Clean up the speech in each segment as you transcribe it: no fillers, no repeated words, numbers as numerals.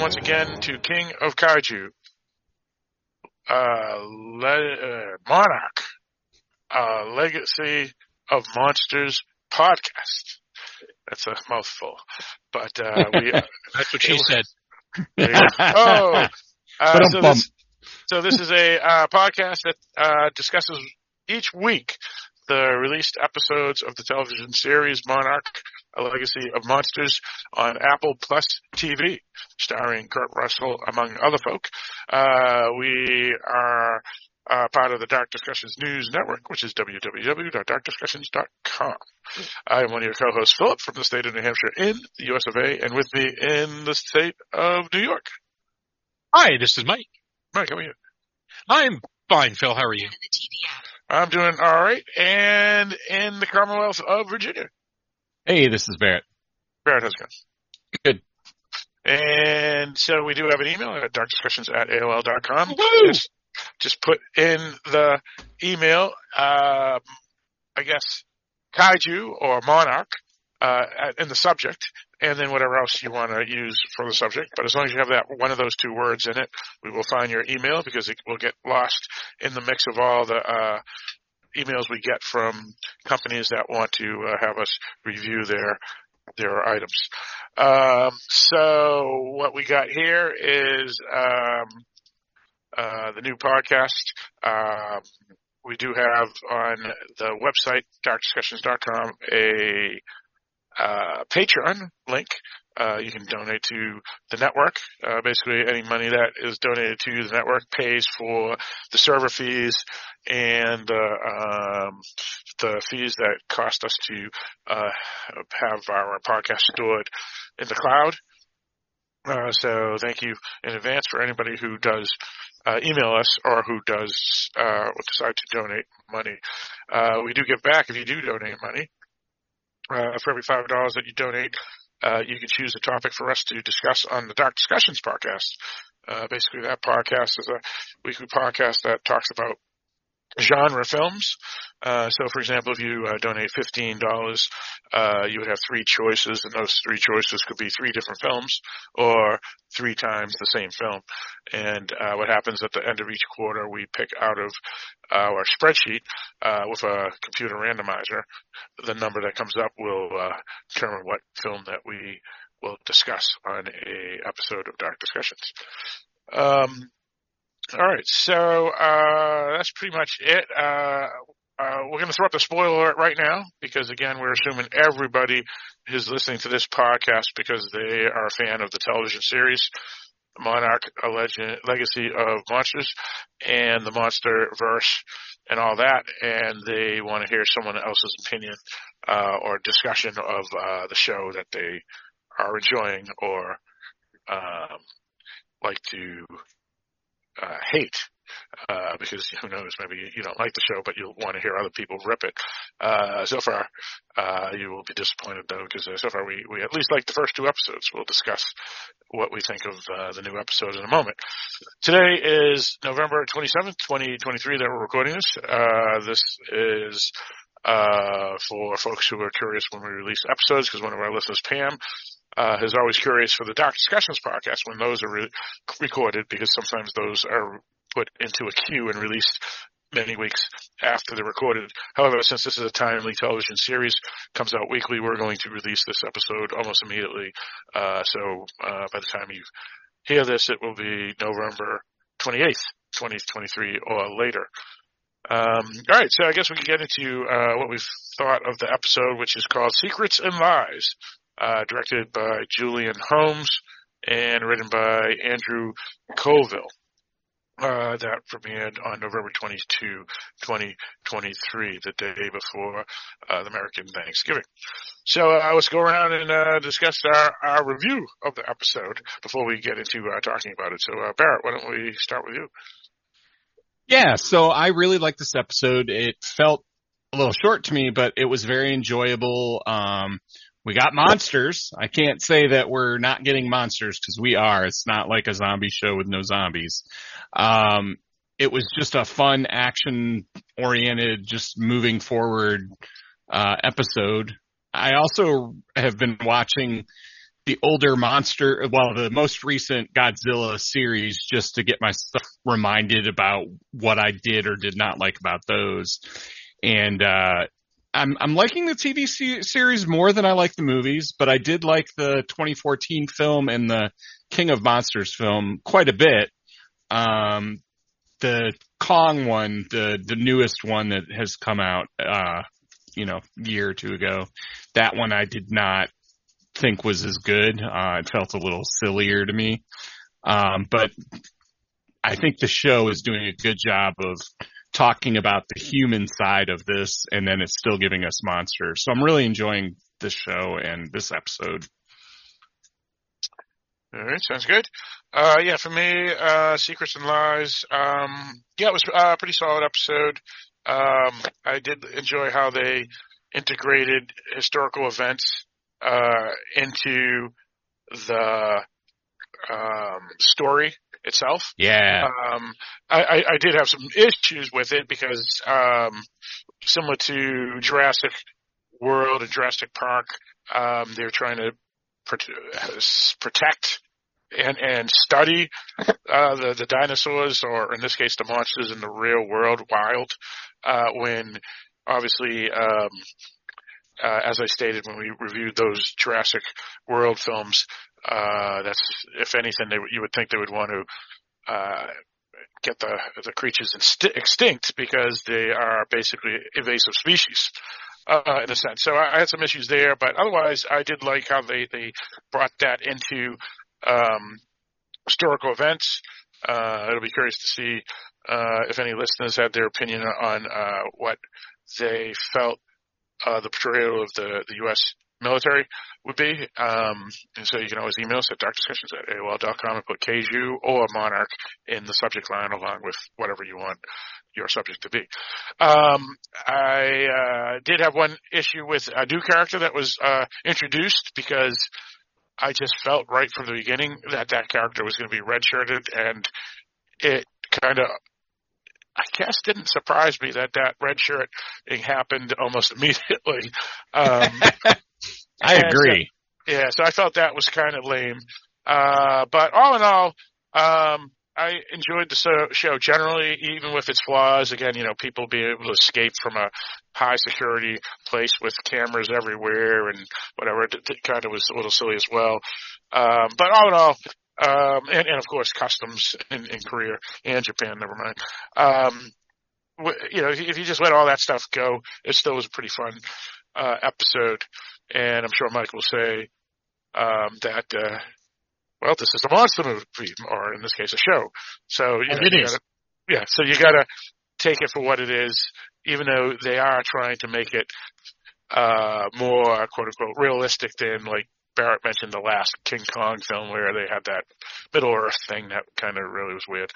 Once again to King of Kaiju, Monarch, Legacy of Monsters podcast. That's a mouthful, but that's what she said. So this is a podcast that discusses each week the released episodes of the television series Monarch: A Legacy of Monsters on Apple+ TV, starring Kurt Russell, among other folk. We are part of the Dark Discussions News Network, which is www.darkdiscussions.com. I am one of your co-hosts, Philip, from the state of New Hampshire in the US of A, and with me in the state of New York. Hi, this is Mike. Mike, how are you? I'm fine, Phil. How are you? I'm doing all right. And in the Commonwealth of Virginia. Hey, this is Barrett. Barrett, how's it going? Good. And so we do have an email at darkdiscussions@aol.com. Woo! Just put in the email, I guess, Kaiju or Monarch in the subject, and then whatever else you want to use for the subject. But as long as you have that one of those two words in it, we will find your email because it will get lost in the mix of all the emails we get from companies that want to have us review their items. So what we got here is the new podcast. We do have on the website, darkdiscussions.com, a Patreon link. You can donate to the network. Basically, any money that is donated to the network pays for the server fees and the fees that cost us to have our podcast stored in the cloud. So thank you in advance for anybody who does email us or who does decide to donate money. We do give back if you do donate money. For every $5 that you donate, you can choose a topic for us to discuss on the Dark Discussions podcast. Basically, that podcast is a weekly podcast that talks about genre films. So, for example, if you donate $15, you would have three choices, and those three choices could be three different films or three times the same film. And what happens at the end of each quarter, we pick out of our spreadsheet with a computer randomizer. The number that comes up will determine what film that we will discuss on an episode of Dark Discussions. All right, so that's pretty much it. We're going to throw up the spoiler alert right now because, again, we're assuming everybody is listening to this podcast because they are a fan of the television series Monarch: A Legacy of Monsters and the Monsterverse and all that, and they want to hear someone else's opinion or discussion of the show that they are enjoying or like to hate, because who knows, maybe you don't like the show, but you'll want to hear other people rip it. So far, you will be disappointed, though, because so far we at least like the first two episodes. We'll discuss what we think of the new episode in a moment. Today is November 27th, 2023, that we're recording this. This is for folks who are curious when we release episodes, because one of our listeners, Pam, is always curious for the Dark Discussions podcast when those are recorded, because sometimes those are put into a queue and released many weeks after they're recorded. However, since this is a timely television series, comes out weekly, we're going to release this episode almost immediately. So by the time you hear this, it will be November 28th, 2023 or later. All right, so I guess we can get into what we've thought of the episode, which is called Secrets and Lies. Directed by Julian Holmes and written by Andrew Colville. That premiered on November 22, 2023, the day before the American Thanksgiving. So let's go around and discuss our review of the episode before we get into talking about it. So Barrett, why don't we start with you? Yeah, so I really liked this episode. It felt a little short to me, but it was very enjoyable. We got monsters. I can't say that we're not getting monsters because we are. It's not like a zombie show with no zombies. It was just a fun, action-oriented, just moving forward episode. I also have been watching the older monster, well, the most recent Godzilla series, just to get myself reminded about what I did or did not like about those. And I'm liking the TV series more than I like the movies, but I did like the 2014 film and the King of Monsters film quite a bit. The Kong one, the newest one that has come out, a year or two ago, that one I did not think was as good. It felt a little sillier to me. But I think the show is doing a good job of talking about the human side of this, and then it's still giving us monsters. So I'm really enjoying this show and this episode. All right, sounds good. Yeah, for me, Secrets and Lies. It was a pretty solid episode. I did enjoy how they integrated historical events into the story itself. Yeah. I did have some issues with it because, similar to Jurassic World and Jurassic Park, they're trying to protect and study the dinosaurs, or in this case, the monsters in the real world, wild. When obviously, as I stated when we reviewed those Jurassic World films, that's, if anything, you would think they would want to get the creatures extinct because they are basically invasive species in a sense. So I had some issues there, but otherwise I did like how they brought that into historical events. It'll be curious to see if any listeners had their opinion on what they felt the portrayal of the U.S. military would be, and so you can always email us at darkdiscussions@AOL.com and put Kaiju or Monarch in the subject line along with whatever you want your subject to be. I did have one issue with a new character that was introduced, because I just felt right from the beginning that character was going to be redshirted, and it kind of, I guess, didn't surprise me that red shirt thing happened almost immediately. I agree. So I felt that was kind of lame. But all in all, I enjoyed the show generally, even with its flaws. Again, people being able to escape from a high security place with cameras everywhere and whatever, it kind of was a little silly as well. But all in all, and of course customs in Korea and Japan, never mind. If you just let all that stuff go, it still was a pretty fun episode. And I'm sure Mike will say that, well, this is a monster movie, or in this case a show. So you gotta take it for what it is, even though they are trying to make it more quote unquote realistic than, like Barrett mentioned, the last King Kong film where they had that Middle Earth thing that kind of really was weird.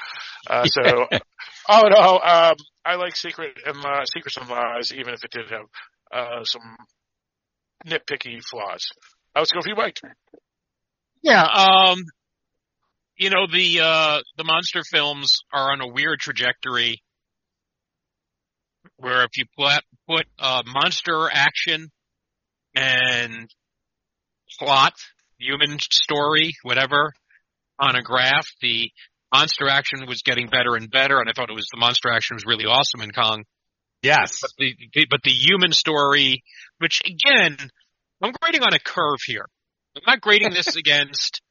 So all in all, I like Secrets and Lies, even if it did have some nitpicky flaws. Let's go for you, Mike. Yeah, the monster films are on a weird trajectory where if you put monster action and plot, human story, whatever, on a graph, the monster action was getting better and better, and I thought the monster action was really awesome in Kong. Yes. But the human story, which again, I'm grading on a curve here. I'm not grading this against,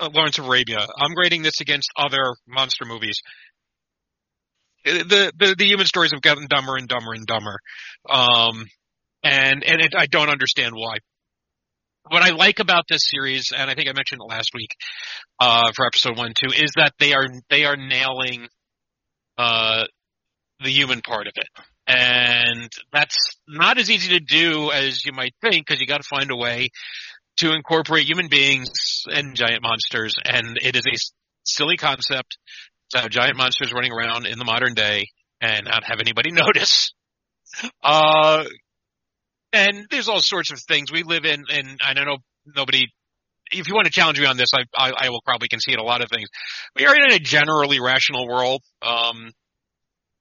Lawrence of Arabia. I'm grading this against other monster movies. The human stories have gotten dumber and dumber and dumber. I don't understand why. What I like about this series, and I think I mentioned it last week for episode 1, 2, is that they are nailing the human part of it, and that's not as easy to do as you might think, because you got to find a way to incorporate human beings and giant monsters, and it is a silly concept to have giant monsters running around in the modern day and not have anybody notice. And there's all sorts of things we live in, and I don't know, nobody, if you want to challenge me on this, I will probably concede a lot of things. We are in a generally rational world.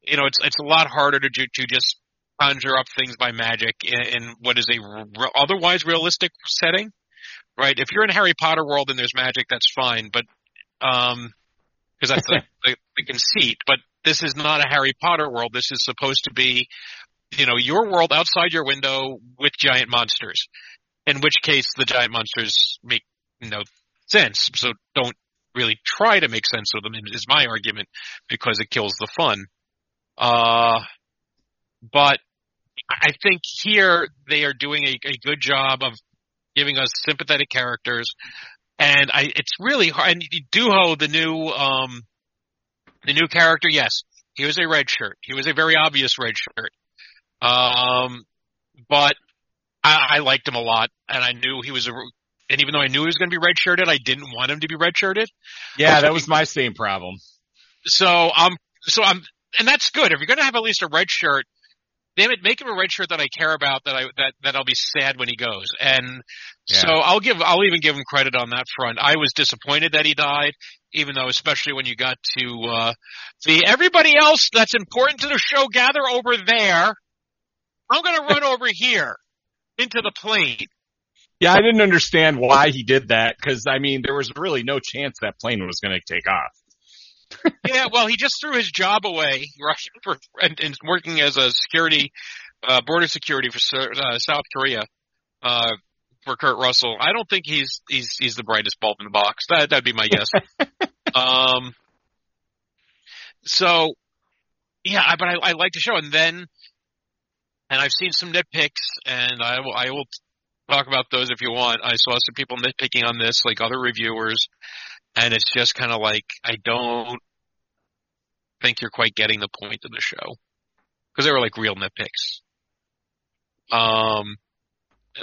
You know, it's a lot harder to just conjure up things by magic in what is a otherwise realistic setting, right? If you're in a Harry Potter world and there's magic, that's fine, but, because that's the conceit, but this is not a Harry Potter world. This is supposed to be, you know, your world outside your window with giant monsters, in which case the giant monsters make no sense. So don't really try to make sense of them, is my argument, because it kills the fun. But I think here they are doing a good job of giving us sympathetic characters. And it's really hard. And Toho, the new character, yes, he was a red shirt. He was a very obvious red shirt. But I liked him a lot, and I knew he was and even though I knew he was going to be red-shirted, I didn't want him to be red-shirted. Yeah, that was my same problem. So I'm, and that's good. If you're going to have at least a red shirt, damn it, make him a red shirt that I care about, that I'll be sad when he goes. And yeah. So I'll even give him credit on that front. I was disappointed that he died, even though, especially when you got to, see everybody else that's important to the show gather over there. I'm going to run over here into the plane. Yeah, I didn't understand why he did that, because, I mean, there was really no chance that plane was going to take off. Yeah, well, he just threw his job away, right, and working as a security, border security for South Korea for Kurt Russell. I don't think he's the brightest bulb in the box. That'd be my guess. So, yeah, but I like the show, and then. And I've seen some nitpicks, and I will talk about those if you want. I saw some people nitpicking on this, like other reviewers, and it's just kind of like, I don't think you're quite getting the point of the show, because they were like real nitpicks.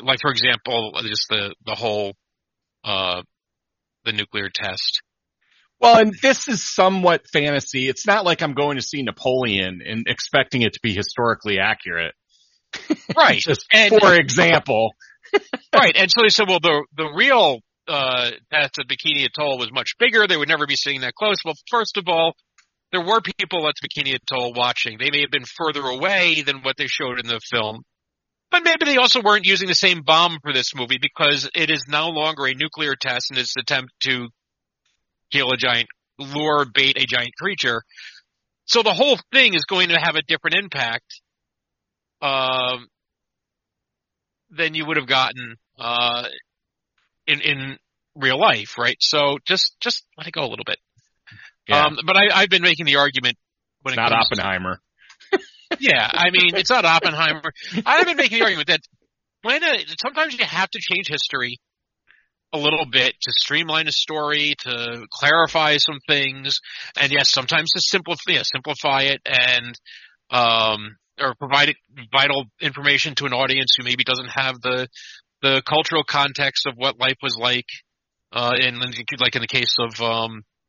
Like for example, just the whole the nuclear test. Well, and this is somewhat fantasy. It's not like I'm going to see Napoleon and expecting it to be historically accurate. Right. For example. Right. And so they said, well, the real test at Bikini Atoll was much bigger. They would never be sitting that close. Well, first of all, there were people at Bikini Atoll watching. They may have been further away than what they showed in the film. But maybe they also weren't using the same bomb for this movie, because it is no longer a nuclear test in its attempt to kill a giant, lure, bait a giant creature. So the whole thing is going to have a different impact than you would have gotten in real life, right? So just let it go a little bit. Yeah. But I've been making the argument when it's not Oppenheimer. Yeah, I mean, it's not Oppenheimer. I've been making the argument that sometimes you have to change history a little bit to streamline a story, to clarify some things, and yes, sometimes to simplify it, and or provide vital information to an audience who maybe doesn't have the cultural context of what life was like in the case of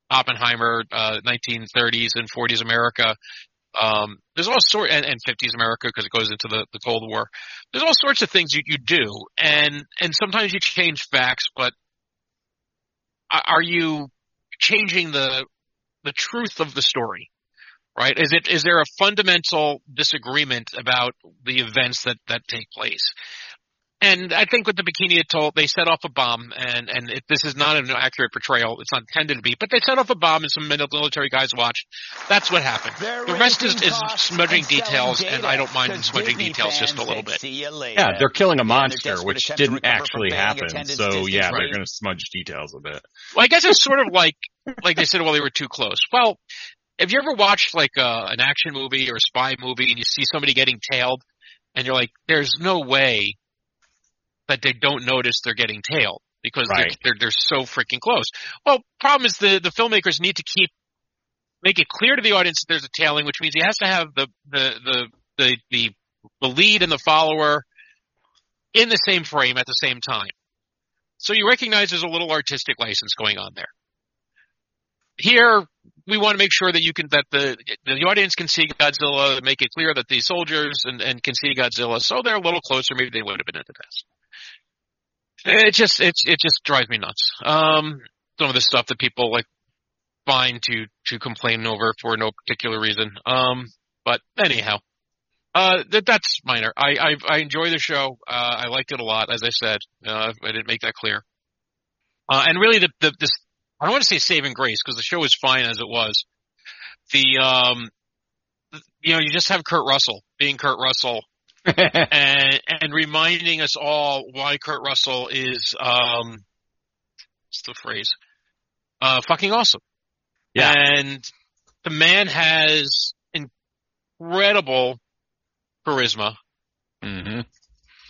Oppenheimer, 1930s and 40s America. There's all sorts, and 50s America, because it goes into the Cold War. There's all sorts of things you do, and sometimes you change facts, but are you changing the truth of the story, right? Is there a fundamental disagreement about the events that take place? And I think with the Bikini Atoll, they set off a bomb, and this is not an accurate portrayal. It's not intended to be, but they set off a bomb, and some military guys watched. That's what happened. The rest is smudging details, and I don't mind smudging details just a little bit. Yeah, they're killing a monster, which didn't actually happen. So yeah, they're going to smudge details a bit. Well, I guess it's sort of like they said, well, they were too close. Well, have you ever watched like an action movie or a spy movie, and you see somebody getting tailed, and you're like, there's no way that they don't notice they're getting tailed because they're so freaking close. Well, problem is the filmmakers need to keep make it clear to the audience that there's a tailing, which means he has to have the lead and the follower in the same frame at the same time. So you recognize there's a little artistic license going on there. Here, we want to make sure that you can that the audience can see Godzilla, make it clear that the soldiers and can see Godzilla, so they're a little closer. Maybe they would have been into this. It just drives me nuts. Some of the stuff that people like find to complain over for no particular reason. But anyhow, that's minor. I enjoy the show. I liked it a lot. As I said, I didn't make that clear. And really, the I don't want to say saving grace because the show is fine as it was. You just have Kurt Russell being Kurt Russell and reminding us all why Kurt Russell is what's the phrase? Fucking awesome. Yeah. And the man has incredible charisma. Mm-hmm.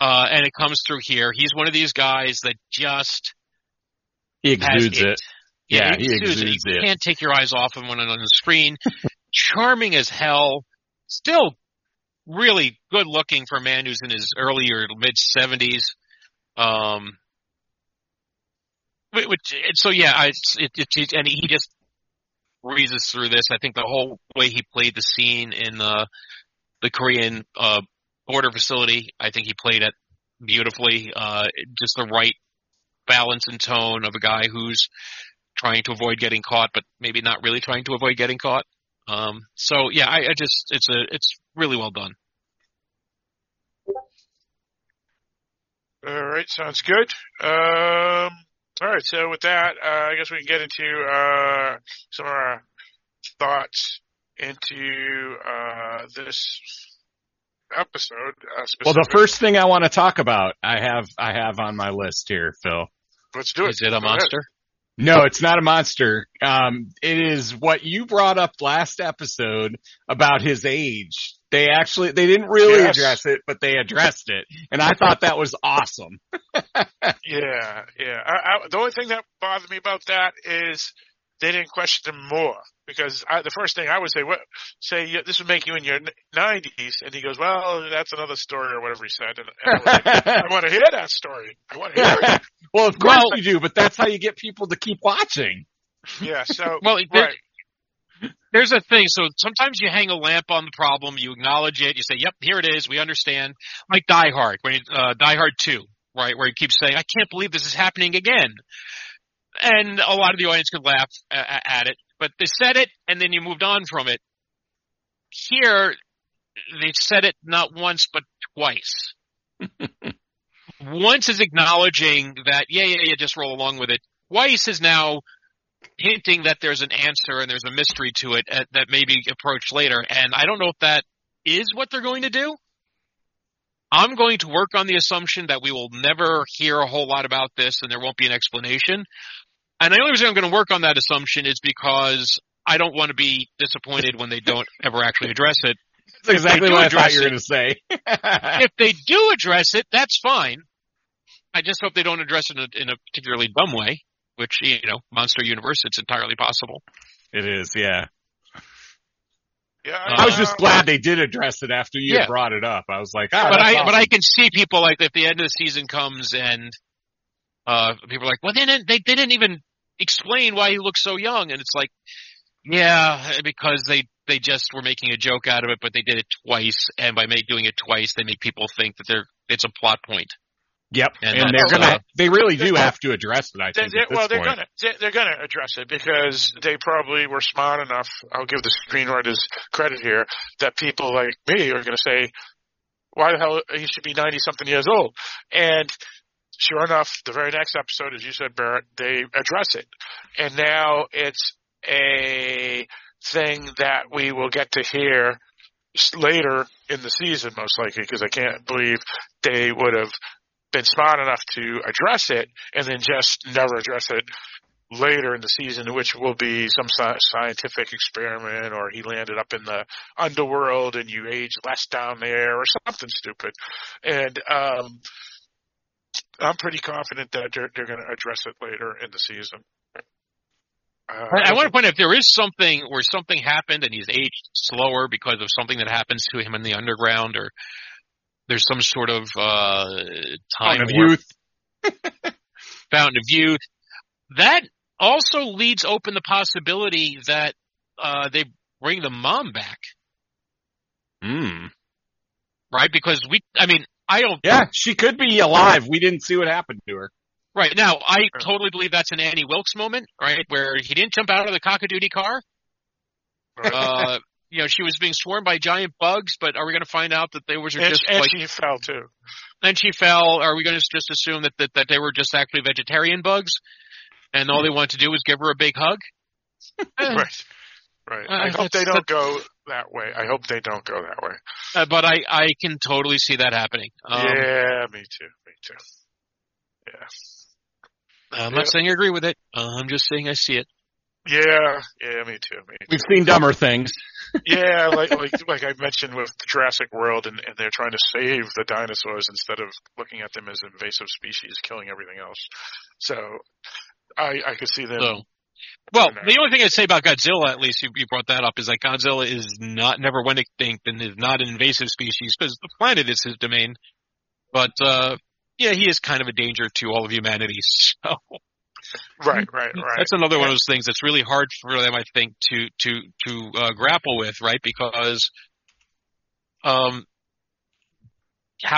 And it comes through here. He's one of these guys that just he exudes it. Yeah, he exudes it. You can't take your eyes off of one on the screen. Charming as hell. Still really good looking for a man who's in his early or mid-70s. And he just breezes through this. I think the whole way he played the scene in the Korean border facility, I think he played it beautifully. Just the right balance and tone of a guy who's trying to avoid getting caught, but maybe not really trying to avoid getting caught. It's really well done. All right, sounds good. All right, so with that, I guess we can get into some of our thoughts into this episode. Well, the first thing I want to talk about, I have on my list here, Phil. Let's do it. Is it a monster? Ahead. No, it's not a monster. It is what you brought up last episode about his age. They didn't really address it, but they addressed it. And I thought that was awesome. Yeah. I, the only thing that bothered me about that is they didn't question him more. Because the first thing I would say, this would make you in your 90s. And he goes, well, that's another story or whatever he said. And I, like, I want to hear that story. I want to hear it. Well, of course you do, but that's how you get people to keep watching. Yeah, so, there's a thing. So sometimes you hang a lamp on the problem. You acknowledge it. You say, yep, here it is. We understand. Like Die Hard, Die Hard 2, right, where he keeps saying, I can't believe this is happening again. And a lot of the audience could laugh at it. But they said it, and then you moved on from it. Here, they said it not once, but twice. Once is acknowledging that, yeah, just roll along with it. Twice is now hinting that there's an answer and there's a mystery to it that may be approached later. And I don't know if that is what they're going to do. I'm going to work on the assumption that we will never hear a whole lot about this and there won't be an explanation. And the only reason I'm going to work on that assumption is because I don't want to be disappointed when they don't ever actually address it. That's exactly what I thought you were going to say. If they do address it, that's fine. I just hope they don't address it in a particularly dumb way, which, Monster Universe, it's entirely possible. It is, yeah. Yeah, I was just glad they did address it after you had brought it up. I was like, awesome. But I can see people like if the end of the season comes and people are like, well, they didn't even explain why he looks so young. And it's like, yeah, because they just were making a joke out of it, but they did it twice. And by doing it twice, they make people think that it's a plot point. Yep. And they really do have to address it, I think. They're going to address it because they probably were smart enough. I'll give the screenwriters credit here that people like me are going to say, why the hell he should be 90 something years old. And sure enough, the very next episode, as you said, Barrett, they address it. And now it's a thing that we will get to hear later in the season, most likely, because I can't believe they would have been smart enough to address it and then just never address it later in the season, which will be some scientific experiment or he landed up in the underworld and you age less down there or something stupid. And I'm pretty confident that they're going to address it later in the season. I want to point out, if there is something where something happened and he's aged slower because of something that happens to him in the underground, or there's some sort of time of youth, fountain of youth, that also leads open the possibility that they bring the mom back. Right? Because she could be alive. We didn't see what happened to her. Right. Now, I totally believe that's an Annie Wilkes moment, right, where he didn't jump out of the cock-a-doodle car. She was being swarmed by giant bugs, but are we going to find out that they were just she fell, too. And she fell. Are we going to just assume that they were just actually vegetarian bugs, and all they wanted to do was give her a big hug? Right. Right. I hope they don't go that way. But I can totally see that happening. Yeah, me too. Yeah. I'm not saying I agree with it. I'm just saying I see it. Yeah, me too. We've seen dumber things. Yeah, like I mentioned with Jurassic World, and they're trying to save the dinosaurs instead of looking at them as invasive species, killing everything else. So I could see them. The only thing I'd say about Godzilla, at least you brought that up, is that Godzilla is never went extinct and is not an invasive species because the planet is his domain. But he is kind of a danger to all of humanity. So. Right. That's another one of those things that's really hard for them, I think, to grapple with, right? Because how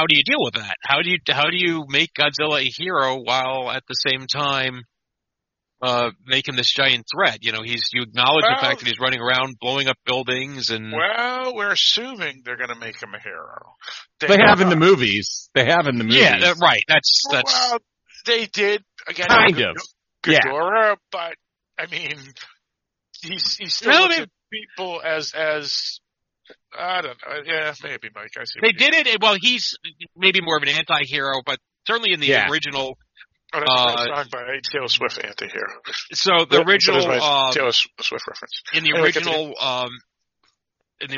do you deal with that? How do you make Godzilla a hero while at the same time make him this giant threat? You acknowledge the fact that he's running around blowing up buildings and. Well, we're assuming they're going to make him a hero. They have in the movies. Yeah, right. That's. Well, they did. Again, kind of. Ghidorah, yeah. But I mean, he still looks at people as I don't know. Yeah, maybe Mike. I see. They did it. Well, he's maybe more of an anti-hero, but certainly in the original. Oh, that's song by Taylor Swift anti-hero. So the original Taylor Swift reference in the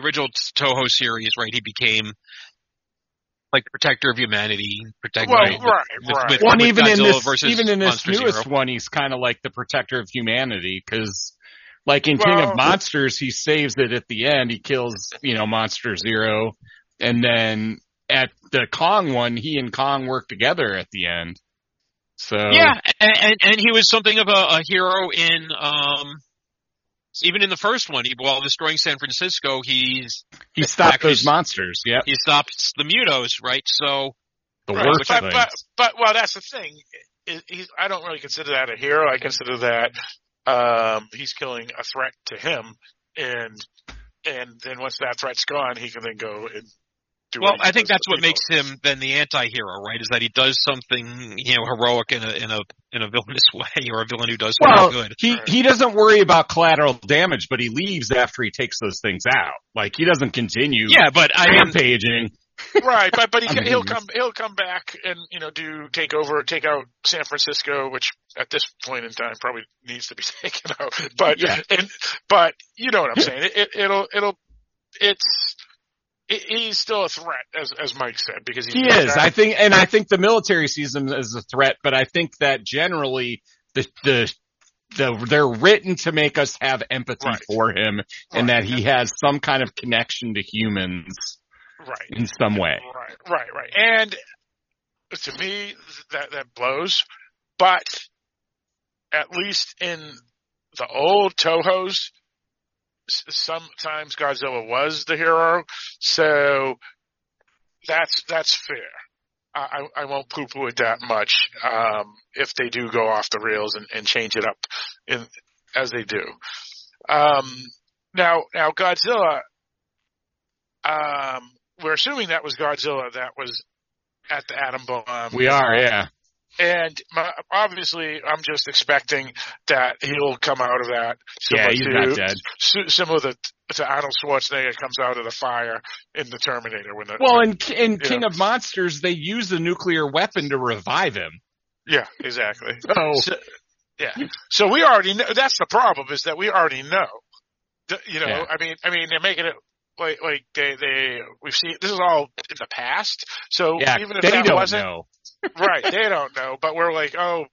original Toho series, right? He became like protector of humanity, with well, even in this newest one, he's kind of like the protector of humanity because, like in King of Monsters, he saves it at the end. He kills, Monster Zero, and then at the Kong one, he and Kong work together at the end. So and he was something of a hero in even in the first one. While destroying San Francisco, he stopped those monsters. Yeah, he stops the MUTOs, right? So worst thing. But that's the thing. I don't really consider that a hero. I consider that he's killing a threat to him, and then once that threat's gone, he can then go and. Well, I think that's what makes him then the anti-hero, right? Is that he does something, heroic in a villainous way, or a villain who does something good. He doesn't worry about collateral damage, but he leaves after he takes those things out. Like he doesn't continue. Yeah, but rampaging. Right, but he'll come back and take out San Francisco, which at this point in time probably needs to be taken out. But but you know what I'm saying? He's still a threat, as Mike said, because he is. I think the military sees him as a threat, but I think that generally they're written to make us have empathy for him, and that he has some kind of connection to humans, in some way. Right. And to me, that blows. But at least in the old Toho's. Sometimes Godzilla was the hero, so that's fair. I won't poo-poo it that much if they do go off the rails and change it up as they do. Now Godzilla, we're assuming that was Godzilla that was at the atom bomb. We are, yeah. And obviously, I'm just expecting that he'll come out of that. He's not dead. Similar to Arnold Schwarzenegger comes out of the fire in the Terminator. In King of Monsters, they use the nuclear weapon to revive him. Yeah, exactly. So we already know. That's the problem, is that we already know. I mean, they're making it. Like we've seen this is all in the past. So even if they that don't wasn't, know. Right, they don't know, but we're like, oh,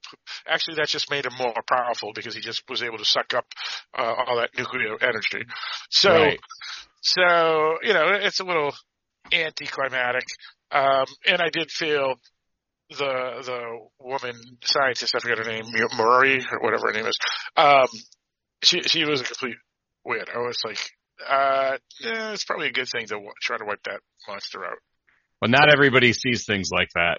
actually that just made him more powerful because he just was able to suck up all that nuclear energy. So, right. So you know, it's a little anticlimactic, and I did feel the woman scientist, I forget her name, Murray or whatever her name is, she was a complete weirdo. It's like, yeah, it's probably a good thing to try to wipe that monster out. Well, not everybody sees things like that.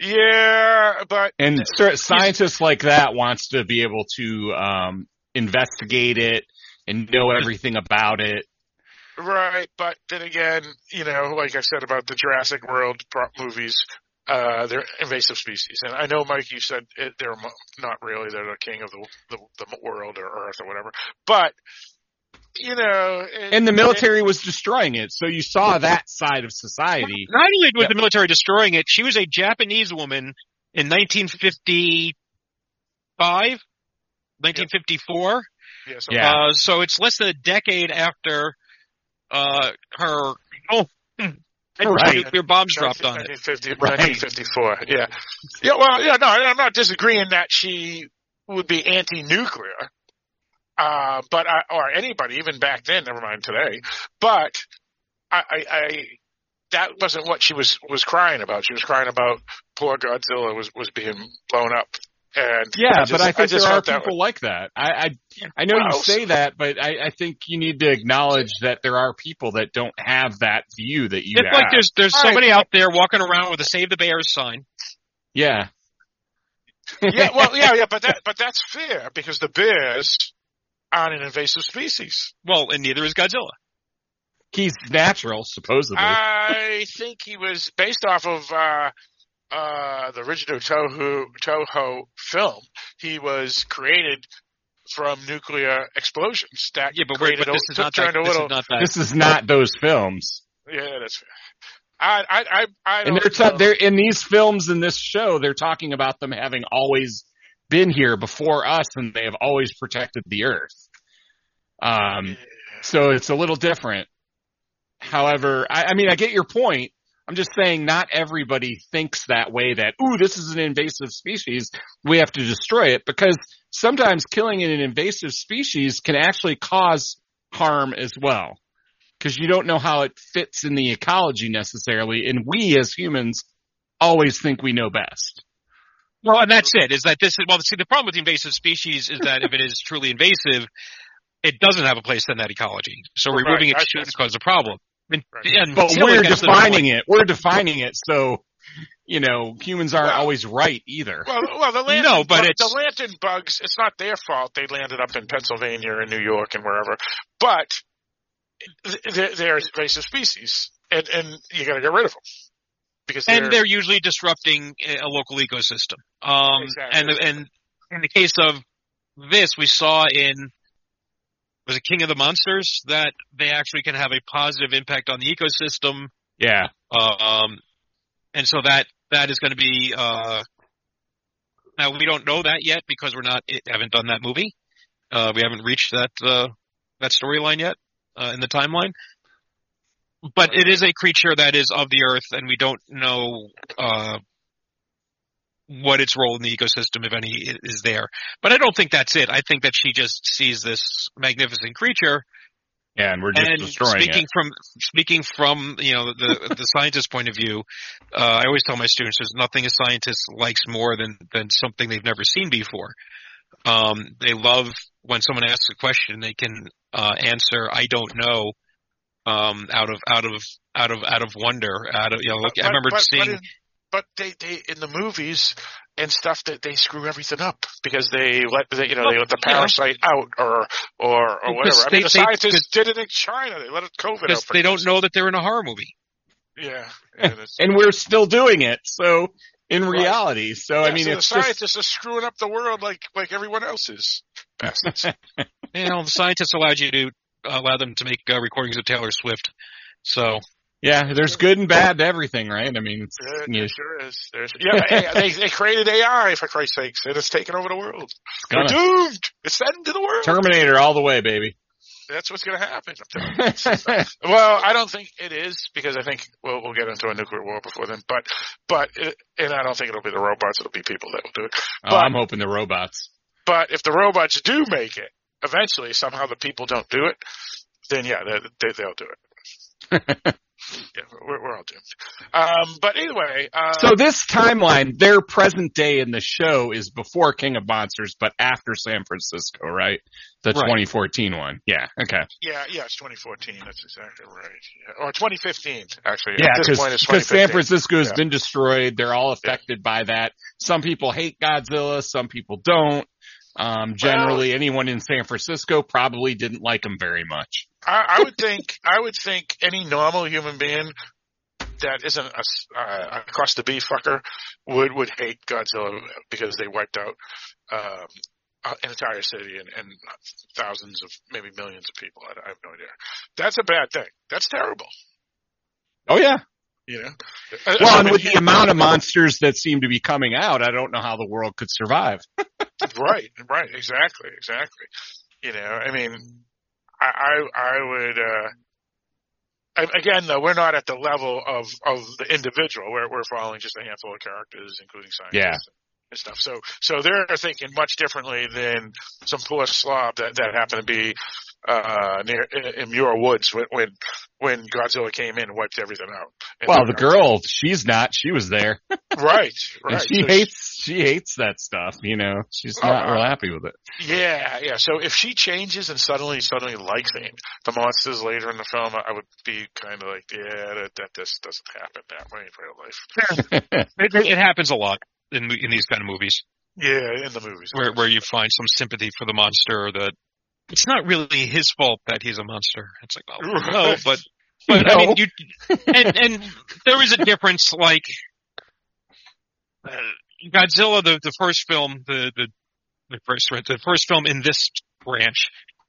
Yeah, but... And scientists like that wants to be able to investigate it and know everything about it. Right, but then again, you know, like I said about the Jurassic World movies, they're invasive species. And I know, Mike, you said they're not really, they're the king of the world or Earth or whatever, but... You know, and the military was destroying it, so you saw that side of society. Not only was the military destroying it, she was a Japanese woman in 1955, 1954. Yeah. So it's less than a decade after her nuclear bombs dropped on it. 1954. Yeah. Yeah. Well, yeah. No, I'm not disagreeing that she would be anti-nuclear. But anybody, even back then, never mind today. But that wasn't what she was crying about. She was crying about poor Godzilla was being blown up. And yeah, but I think there are people like that. I know you say that, but I think you need to acknowledge that there are people that don't have that view that you have. It's like there's somebody out there walking around with a Save the Bears sign. Yeah. Yeah. Well. Yeah. Yeah. But that's fair because the bears. On an invasive species. Well, and neither is Godzilla. He's natural, supposedly. I think he was based off of the original Toho film. He was created from nuclear explosions. That yeah, but wait, but this, this is not those films. Yeah, that's fair. I don't know. They're in these films in this show. They're talking about them having always been here before us, and they have always protected the Earth. So it's a little different. However, I mean, I get your point. I'm just saying not everybody thinks that way that, ooh, this is an invasive species. We have to destroy it, because sometimes killing an invasive species can actually cause harm as well, because you don't know how it fits in the ecology necessarily. And we as humans always think we know best. Well, and that's it, is that this is, well, see, the problem with the invasive species is that if it is truly invasive, it doesn't have a place in that ecology. So removing it should cause a problem. And but we're defining it. We're defining it, so, you know, humans aren't always right either. Well, the lantern bugs, it's not their fault. They landed up in Pennsylvania and New York and wherever. But they're invasive species, and you got to get rid of them. They're usually disrupting a local ecosystem. Exactly. And in the case of this, we saw in was it King of the Monsters that they actually can have a positive impact on the ecosystem. Yeah. And so that is going to be now we don't know that yet because haven't done that movie. We haven't reached that storyline yet in the timeline. But it is a creature that is of the Earth, and we don't know what its role in the ecosystem, if any, is there. But I don't think that's it. I think that she just sees this magnificent creature, and we're just destroying it. Speaking from you know the scientist's point of view, I always tell my students there's nothing a scientist likes more than something they've never seen before. They love when someone asks a question, they can answer, "I don't know." Out of wonder, I remember seeing. But they in the movies and stuff that they screw everything up because they let the parasite out or whatever. I mean, the scientists did it in China. They let COVID out. They don't know that they're in a horror movie. Yeah, and we're still doing it. So in reality, the scientists are screwing up the world like everyone else is. The scientists allow them to make recordings of Taylor Swift. So yeah, there's good and bad to everything, right? I mean, there sure is. Yeah, they created AI for Christ's sakes, and it's taken over the world. We're doomed. It's set into the world. Terminator all the way, baby. that's what's going to happen. Well, I don't think it is, because I think we'll get into a nuclear war before then. But I don't think it'll be the robots. It'll be people that will do it. But, I'm hoping the robots. But if the robots do make it, eventually somehow the people don't do it, then yeah, they'll do it. Yeah, we're all doomed. But either way. So this timeline, their present day in the show is before King of Monsters, but after San Francisco, right? The 2014 one. Yeah, okay. Yeah, it's 2014. That's exactly right. Yeah. Or 2015, actually. Yeah, because San Francisco has been destroyed. They're all affected by that. Some people hate Godzilla. Some people don't. Generally, anyone in San Francisco probably didn't like him very much. I would think any normal human being that isn't a cost to be fucker would hate Godzilla, because they wiped out an entire city and thousands of, maybe millions of people. I have no idea. That's a bad thing. That's terrible. Oh yeah. You know? Well, and with the amount of monsters that seem to be coming out, I don't know how the world could survive. Right, exactly. You know, I mean, I would again, though, we're not at the level of the individual. We're following just a handful of characters, including scientists and stuff. So they're thinking much differently than some poor slob that happened to be near in Muir Woods when Godzilla came in and wiped everything out. And well, the girl, she's not. She was there. Right. And she hates that stuff, you know. She's not real happy with it. Yeah. So if she changes and suddenly likes the monsters later in the film, I would be kind of like, that this doesn't happen that way in real life. It happens a lot in these kind of movies. Yeah, in the movies. Where you find some sympathy for the monster, that it's not really his fault that he's a monster. It's like, no, but no. I mean, and there is a difference. Like Godzilla, the first film, the first film in this branch,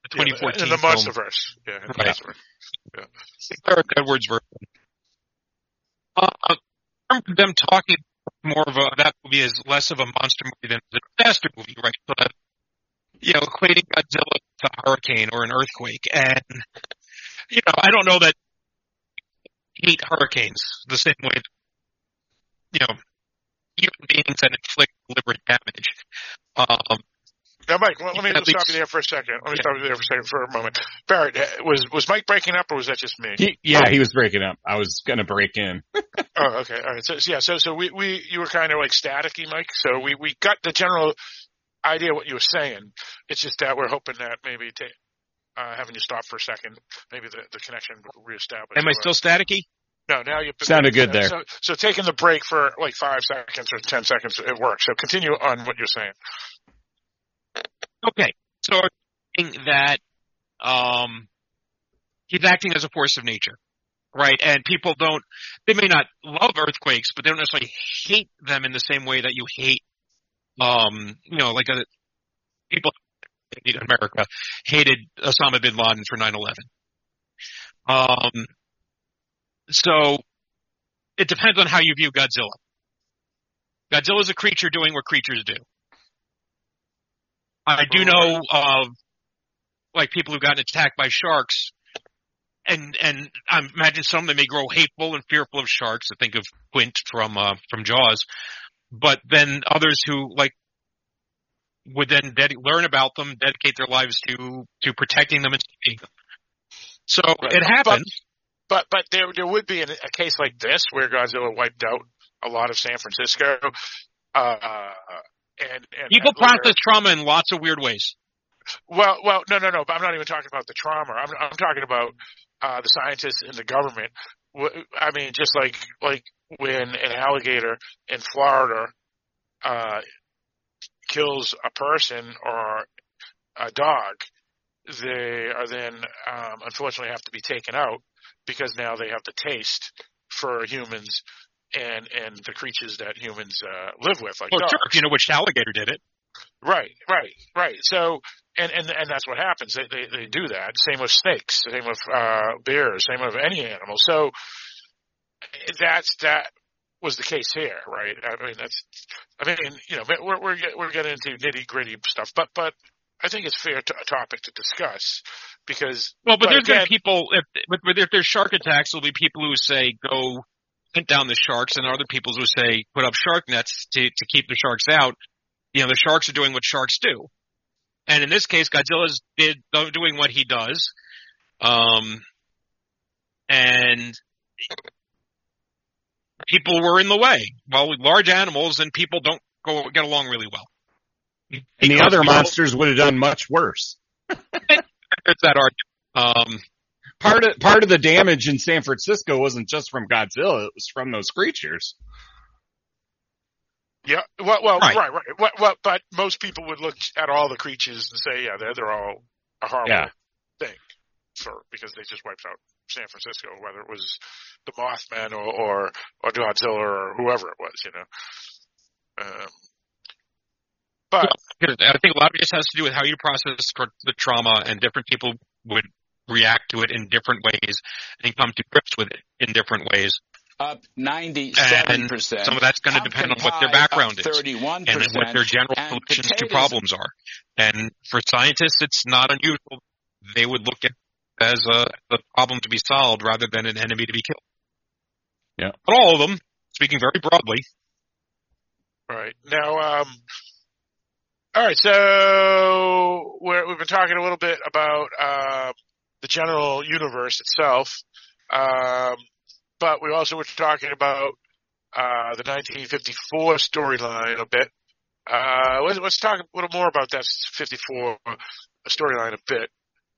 the 2014 in the Monsterverse, Eric Edwards' version. I remember them talking more of that movie is less of a monster movie than a disaster movie, right? But, you know, equating Godzilla with a hurricane or an earthquake. And, you know, I don't know that I hate hurricanes the same way that, you know, human beings that inflict deliberate damage. Now, Mike, let me stop you there for a moment. Barrett, was Mike breaking up, or was that just me? He was breaking up. I was going to break in. Oh, okay. All right. So you were kind of like staticky, Mike. So we got the general idea what you were saying. It's just that we're hoping that maybe having you stop for a second, maybe the connection will reestablish. Am I still staticky? No, now you sounded good there. So taking the break for like 5 seconds or 10 seconds, it works. So continue on what you're saying. Okay, so I think that he's acting as a force of nature, right? And people they may not love earthquakes, but they don't necessarily hate them in the same way that you hate, you know, like people in America hated Osama bin Laden for 9/11. So it depends on how you view Godzilla. Godzilla is a creature doing what creatures do. I do know of like people who got attacked by sharks, and I imagine some of them may grow hateful and fearful of sharks. I think of Quint from Jaws, but then others who like would then learn about them, dedicate their lives to protecting them and saving them. So it happens. But there would be a case like this where Godzilla wiped out a lot of San Francisco. And people process trauma in lots of weird ways. Well, no. But I'm not even talking about the trauma. I'm talking about the scientists and the government. I mean, just like when an alligator in Florida kills a person or a dog, they are then unfortunately have to be taken out, because now they have the taste for humans and the creatures that humans live with. Like, well, sure, if you know which alligator did it. Right. So, and that's what happens. They do that. Same with snakes. Same with bears. Same with any animal. So that was the case here, right? I mean, you know, we're getting into nitty gritty stuff, but I think it's fair to a topic to discuss because. Well, but there's going to be people, if there's shark attacks, there'll be people who say go hunt down the sharks and other people who say put up shark nets to keep the sharks out. You know, the sharks are doing what sharks do. And in this case, Godzilla's doing what he does. And people were in the way. Well, with large animals and people don't get along really well. And because the other monsters would have done much worse. It's that argument. Part of the damage in San Francisco wasn't just from Godzilla; it was from those creatures. Yeah, right. Well, but most people would look at all the creatures and say, yeah, they're all a horrible thing, because they just wiped out San Francisco, whether it was the Mothman or Godzilla or whoever it was, you know. But I think a lot of it just has to do with how you process the trauma, and different people would react to it in different ways and come to grips with it in different ways. Up 97%. And some of that's going to depend on what their background is and what their general solutions to problems are. And for scientists, it's not unusual. They would look at it as a problem to be solved rather than an enemy to be killed. Yeah. Not all of them, speaking very broadly. Right. Now, all right, so we've been talking a little bit about the general universe itself, but we also were talking about the 1954 storyline a bit. Let's talk a little more about that 54 storyline a bit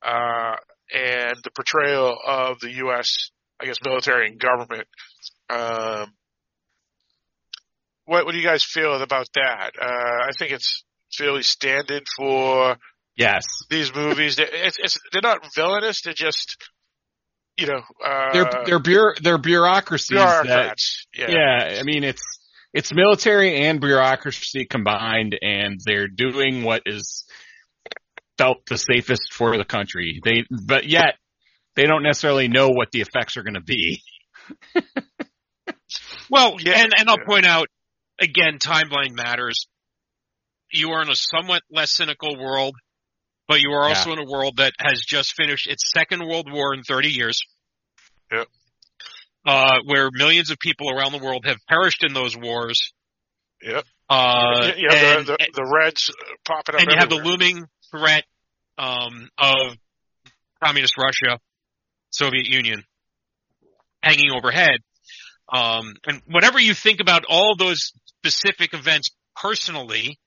and the portrayal of the U.S., I guess, military and government. What do you guys feel about that? I think it's fairly standard for these movies. They're not villainous. They're just, you know, they're bureaucracies. Bureaucrats. I mean, it's military and bureaucracy combined, and they're doing what is felt the safest for the country. But yet they don't necessarily know what the effects are going to be. And I'll point out again, timeline matters. You are in a somewhat less cynical world, but you are also in a world that has just finished its second World War in 30 years, where millions of people around the world have perished in those wars. The Reds popping up and everywhere. You have the looming threat of communist Russia, Soviet Union, hanging overhead. And whenever you think about all those specific events personally,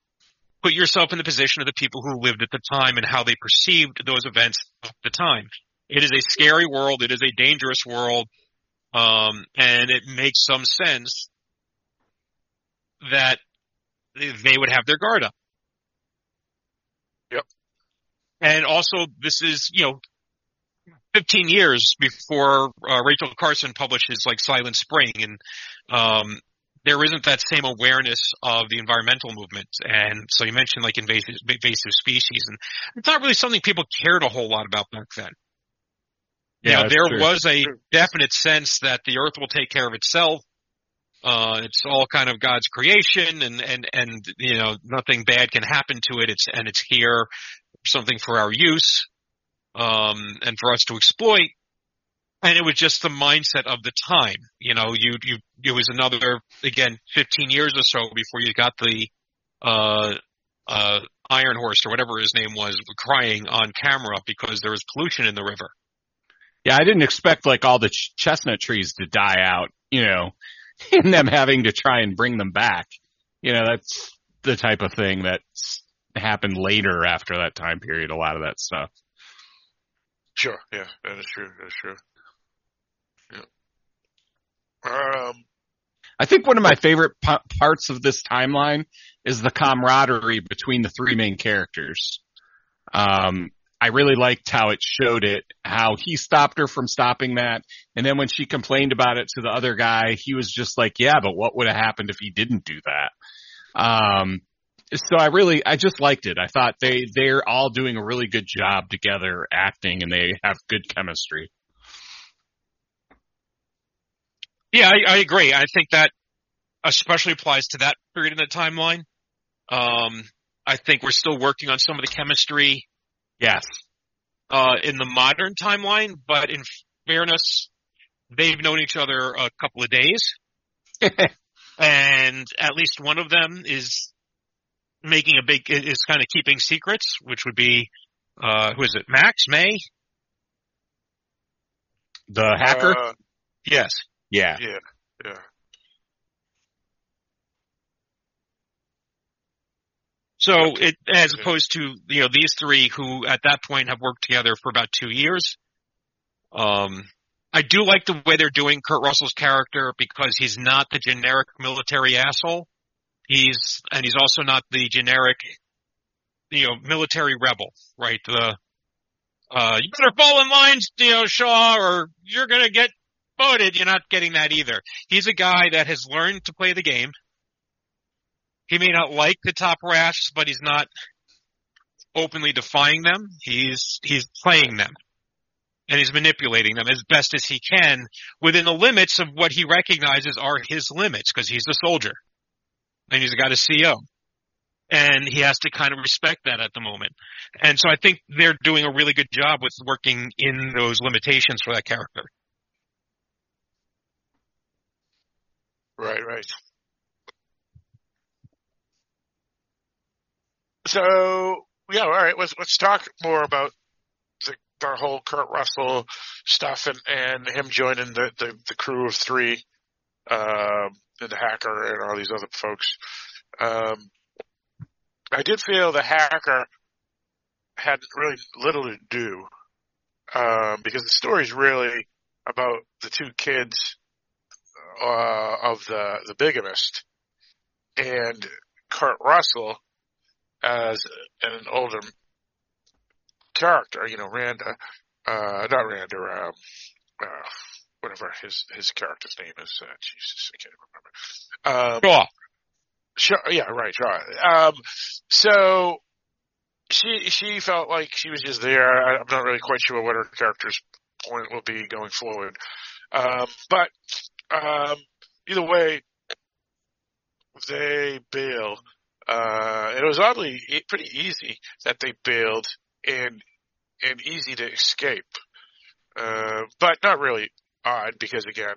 put yourself in the position of the people who lived at the time and how they perceived those events at the time. It is a scary world. It is a dangerous world. And it makes some sense that they would have their guard up. Yep. And also, this is, 15 years before Rachel Carson publishes, Silent Spring, and there isn't that same awareness of the environmental movement. And so you mentioned invasive species, and it's not really something people cared a whole lot about back then. There was a definite sense that the earth will take care of itself. It's all kind of God's creation and nothing bad can happen to it. It's here, something for our use, and for us to exploit. And it was just the mindset of the time. It was another, again, 15 years or so before you got the Iron Horse or whatever his name was crying on camera because there was pollution in the river. Yeah, I didn't expect all the chestnut trees to die out, and them having to try and bring them back. That's the type of thing that happened later after that time period, a lot of that stuff. Sure, yeah, that is true, Yeah. I think one of my favorite parts of this timeline is the camaraderie between the three main characters. I really liked how it showed it, how he stopped her from stopping that. And then when she complained about it to the other guy, he was just like, yeah, but what would have happened if he didn't do that? So I just liked it. I thought they're all doing a really good job together acting, and they have good chemistry. Yeah, I agree. I think that especially applies to that period in the timeline. I think we're still working on some of the chemistry. Yes. In the modern timeline, but in fairness, they've known each other a couple of days. And at least one of them is is kind of keeping secrets, which would be, who is it? Max? May? The hacker? Yes. Yeah. Yeah. Yeah. So it, as opposed to, you know, these three who at that point have worked together for about 2 years. I do like the way they're doing Kurt Russell's character because he's not the generic military asshole. He's also not the generic, you know, military rebel, right? You better fall in line, you know, Shaw, or you're gonna get voted. You're not getting that either. He's a guy that has learned to play the game. He may not like the top brass, but he's not openly defying them. He's playing them. And he's manipulating them as best as he can within the limits of what he recognizes are his limits, because he's a soldier. And he's got a CO. And he has to kind of respect that at the moment. And so I think they're doing a really good job with working in those limitations for that character. Right, right. So, yeah, all right, let's talk more about our whole Kurt Russell stuff and him joining the crew of three, and the hacker and all these other folks. I did feel the hacker had really little to do, because the story's really about the two kids, of the bigamist, and Kurt Russell as an older character, you know, whatever his character's name is. Jesus, I can't remember. Shaw. Yeah, right, Shaw. So she felt like she was just there. I'm not really quite sure what her character's point will be going forward. But either way, they bail. It was oddly pretty easy that they bailed. And easy to escape, but not really odd because again,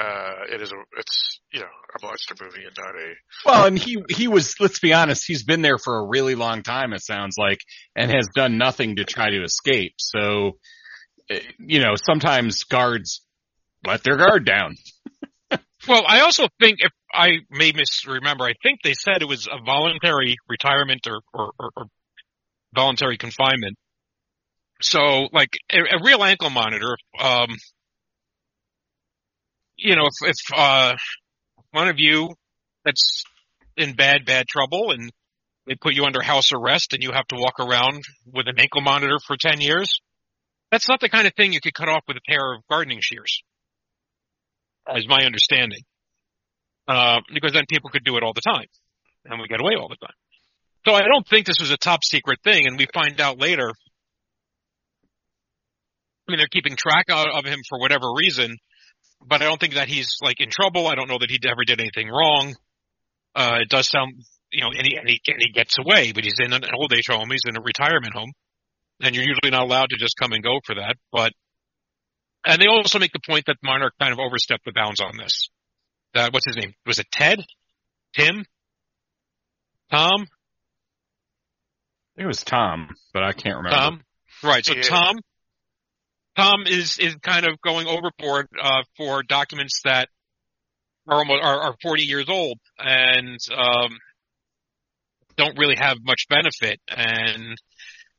it's you know a monster movie and not a well. And he was, let's be honest, he's been there for a really long time. It sounds like, and has done nothing to try to escape. So, you know, sometimes guards let their guard down. Well, I also think if I may misremember, I think they said it was a voluntary retirement or voluntary confinement. So, like, a real ankle monitor, you know, if one of you that's in bad trouble and they put you under house arrest and you have to walk around with an ankle monitor for 10 years, that's not the kind of thing you could cut off with a pair of gardening shears, is my understanding. Because then people could do it all the time, and we get away all the time. So I don't think this was a top secret thing, and we find out later. I mean, they're keeping track of him for whatever reason, but I don't think that he's like in trouble. I don't know that he ever did anything wrong. It does sound, you know, and he gets away, but he's in an old age home, he's in a retirement home, and you're usually not allowed to just come and go for that. And they also make the point that Monarch kind of overstepped the bounds on this. That what's his name? Was it Ted? Tim? Tom? It was Tom, but I can't remember. Tom, right? So yeah. Tom is kind of going overboard for documents that are 40 years old and don't really have much benefit, and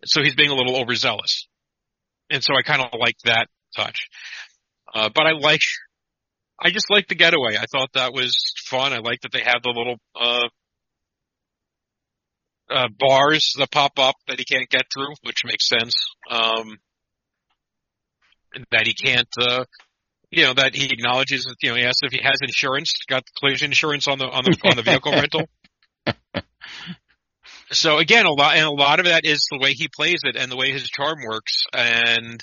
so he's being a little overzealous. And so I kind of like that touch, but I just like the getaway. I thought that was fun. I like that they have the little. Bars that pop up that he can't get through, which makes sense. That he can't, you know, that he acknowledges, you know, he asks if he has insurance, got collision insurance on the vehicle rental. So again, a lot of that is the way he plays it and the way his charm works, and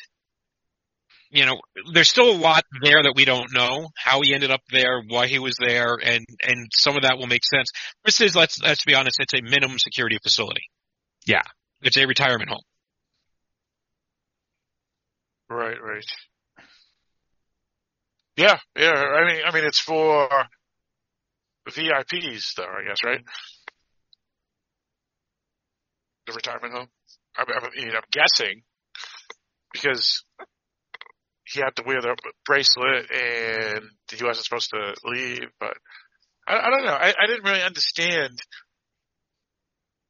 you know, there's still a lot there that we don't know, how he ended up there, why he was there, and some of that will make sense. This is, let's be honest, it's a minimum security facility. Yeah. It's a retirement home. Right, right. Yeah, yeah. I mean, it's for VIPs, though, I guess, right? The retirement home. I'm guessing because he had to wear the bracelet, and he wasn't supposed to leave. But I don't know. I didn't really understand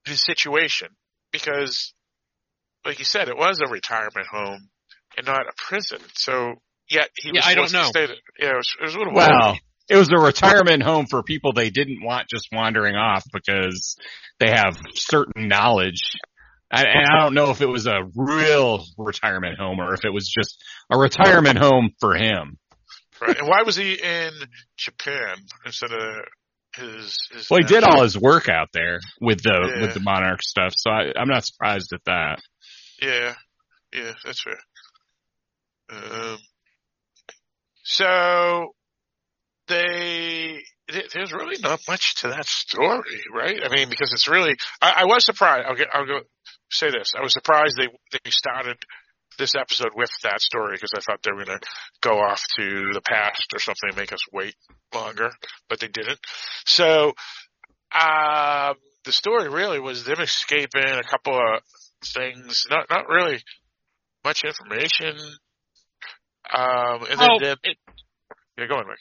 his situation because, like you said, it was a retirement home and not a prison. So. Yet he was forced to stay there. Yeah, it was a little wild. Well, it was a retirement home for people they didn't want just wandering off because they have certain knowledge. And I don't know if it was a real retirement home or if it was just a retirement home for him. Right. And why was he in Japan instead of his Well, he did all his work out there with the Monarch stuff, so I'm not surprised at that. Yeah. Yeah, that's fair. So there's really not much to that story, right? I mean, because it's really I was surprised. I'll go say this. I was surprised they started this episode with that story because I thought they were going to go off to the past or something and make us wait longer, but they didn't. So the story really was them escaping a couple of things, not really much information. Go on, Rick.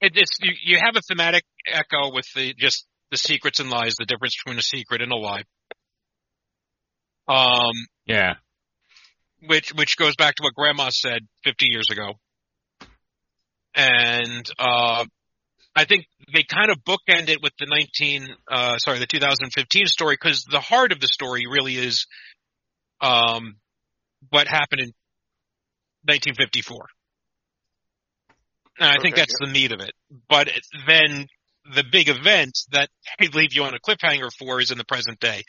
It's you have a thematic echo with the secrets and lies, the difference between a secret and a lie. Yeah. Which goes back to what Grandma said 50 years ago, and I think they kind of bookend it with the 2015 story because the heart of the story really is what happened in 1954. And I think that's the meat of it. But then the big event that they leave you on a cliffhanger for is in the present day.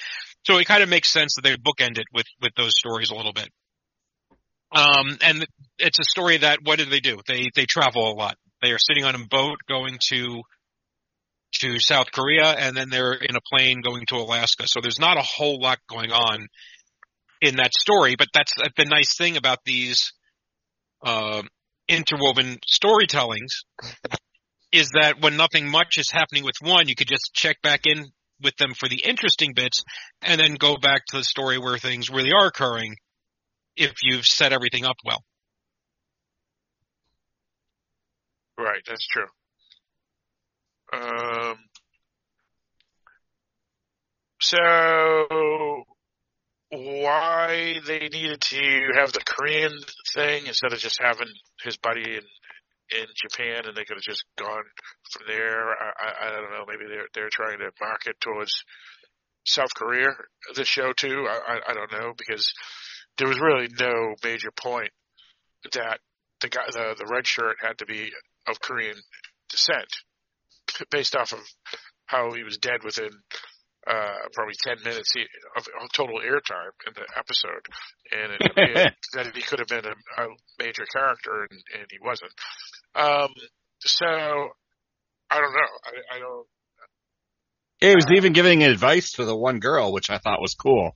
So it kind of makes sense that they bookend it with those stories a little bit. And it's a story that, what do? They travel a lot. They are sitting on a boat going to South Korea, and then they're in a plane going to Alaska. So there's not a whole lot going on in that story, but that's the nice thing about these interwoven storytellings is that when nothing much is happening with one, you could just check back in with them for the interesting bits and then go back to the story where things really are occurring if you've set everything up well. Right, that's true. So why they needed to have the Korean thing instead of just having his buddy in Japan, and they could have just gone from there. I don't know. Maybe they're trying to market towards South Korea, the show too. I don't know, because there was really no major point that the guy, the red shirt, had to be of Korean descent, based off of how he was dead within probably 10 minutes of total airtime in the episode, and it appeared that he could have been a major character, and he wasn't. So I don't know. I don't. He was even giving advice to the one girl, which I thought was cool.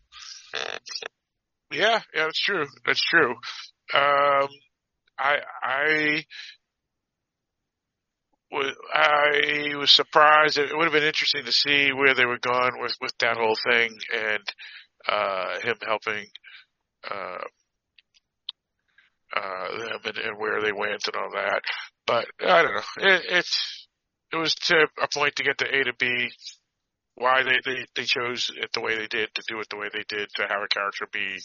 Yeah, that's true. That's true. I was surprised. It would have been interesting to see where they were going with that whole thing, and him helping them and where they went and all that. But I don't know. It was to a point to get to A to B. Why they chose it the way they did, to do it the way they did, to have a character be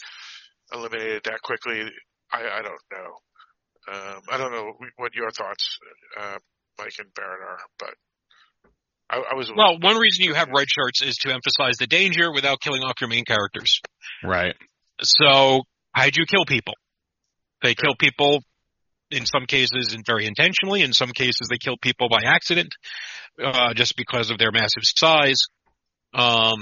eliminated that quickly. I don't know. I don't know what your thoughts Mike and Barrett are, but I was... Well, one reason you have red shirts is to emphasize the danger without killing off your main characters. Right. So, Kaiju kill people. They kill people, in some cases, very intentionally. In some cases, they kill people by accident, just because of their massive size. Well,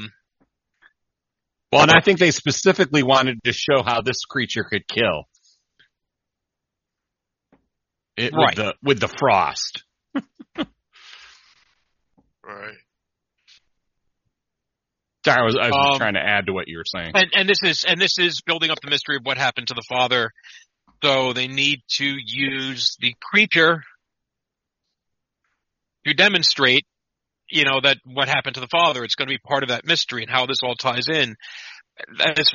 and I think they specifically wanted to show how this creature could kill. Right. With the frost. Right. Sorry, I was trying to add to what you were saying. And this is building up the mystery of what happened to the father. So they need to use the creature to demonstrate, that what happened to the father. It's going to be part of that mystery and how this all ties in. As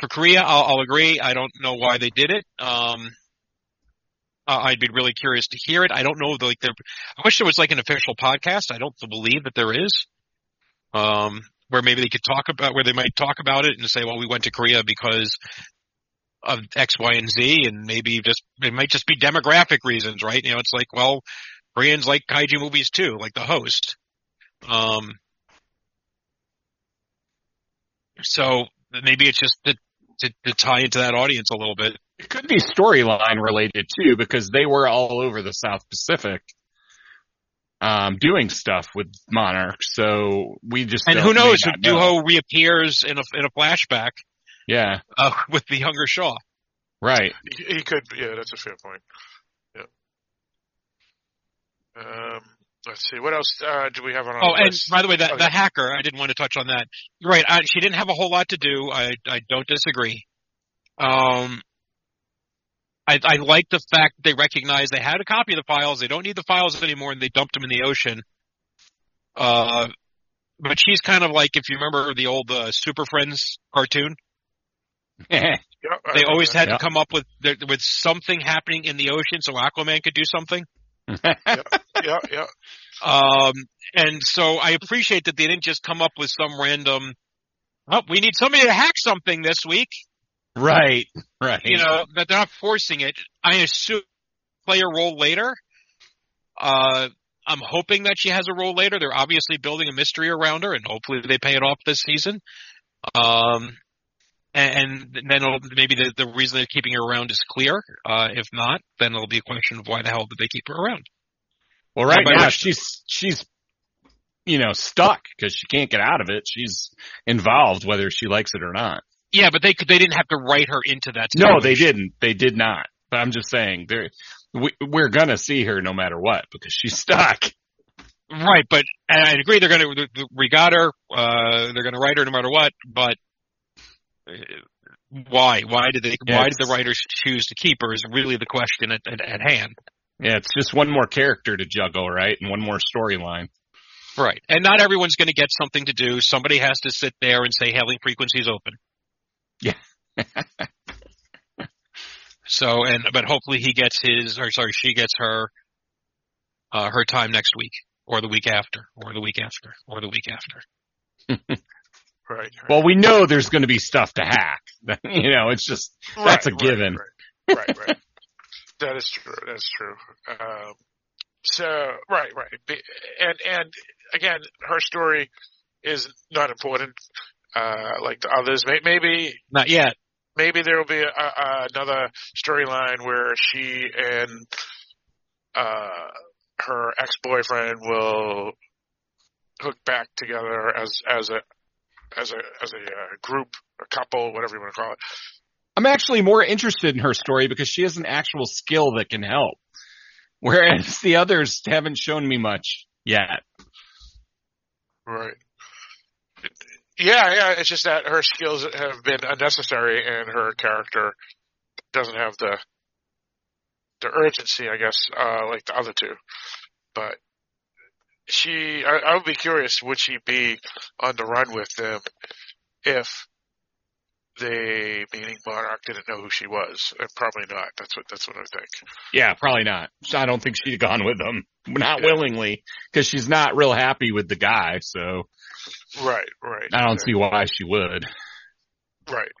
for Korea, I'll agree. I don't know why they did it. I'd be really curious to hear it. I don't know. I wish there was an official podcast. I don't believe that there is. Where maybe they could talk about it and say, well, we went to Korea because of X, Y, and Z, and maybe it might just be demographic reasons, right? It's well, Koreans like kaiju movies too, like The Host. So maybe it's just to tie into that audience a little bit. It could be storyline related too, because they were all over the South Pacific doing stuff with Monarch. So we just and who knows if Toho reappears in a flashback. Yeah, with the younger Shaw. Right. He could. Yeah, that's a fair point. Yeah. Let's see. What else do we have on our list? And by the way, the hacker. I didn't want to touch on that. You're right. She didn't have a whole lot to do. I don't disagree. I like the fact that they recognize they had a copy of the files. They don't need the files anymore, and they dumped them in the ocean. But she's kind of like, if you remember the old Super Friends cartoon, they always had to come up with something happening in the ocean so Aquaman could do something. Yeah. And so I appreciate that they didn't just come up with some random, we need somebody to hack something this week. Right. That they're not forcing it. I assume play a role later. I'm hoping that she has a role later. They're obviously building a mystery around her, and hopefully they pay it off this season. And then maybe the reason they're keeping her around is clear. If not, then it'll be a question of why the hell did they keep her around? Well, right now she's stuck because she can't get out of it. She's involved whether she likes it or not. Yeah, but they didn't have to write her into that situation. No, they didn't. They did not. But I'm just saying we're going to see her no matter what because she's stuck. Right, but and I agree we got her. They're going to write her no matter what, but why? Why did the writers choose to keep her is really the question at hand. Yeah, it's just one more character to juggle, right? And one more storyline. Right. And not everyone's going to get something to do. Somebody has to sit there and say hailing frequencies open. Yeah. So, but hopefully he gets she gets her time next week, or the week after, or the week after, or the week after. Right. Well, we know there's going to be stuff to hack. It's just, that's a given. Right. That is true. That's true. So, right. And again, her story is not important, like the others. Maybe. Not yet. Maybe there will be another storyline where she and her ex-boyfriend will hook back together as a group, a couple, whatever you want to call it. I'm actually more interested in her story because she has an actual skill that can help, whereas the others haven't shown me much yet. Right. Yeah, it's just that her skills have been unnecessary and her character doesn't have the urgency, I guess, like the other two. But I would be curious, would she be on the run with them if they, meaning Monarch, didn't know who she was? Probably not. That's what I think. Yeah, probably not. I don't think she'd gone with them, not willingly, because she's not real happy with the guy, so... Right. I don't see why she would. Right.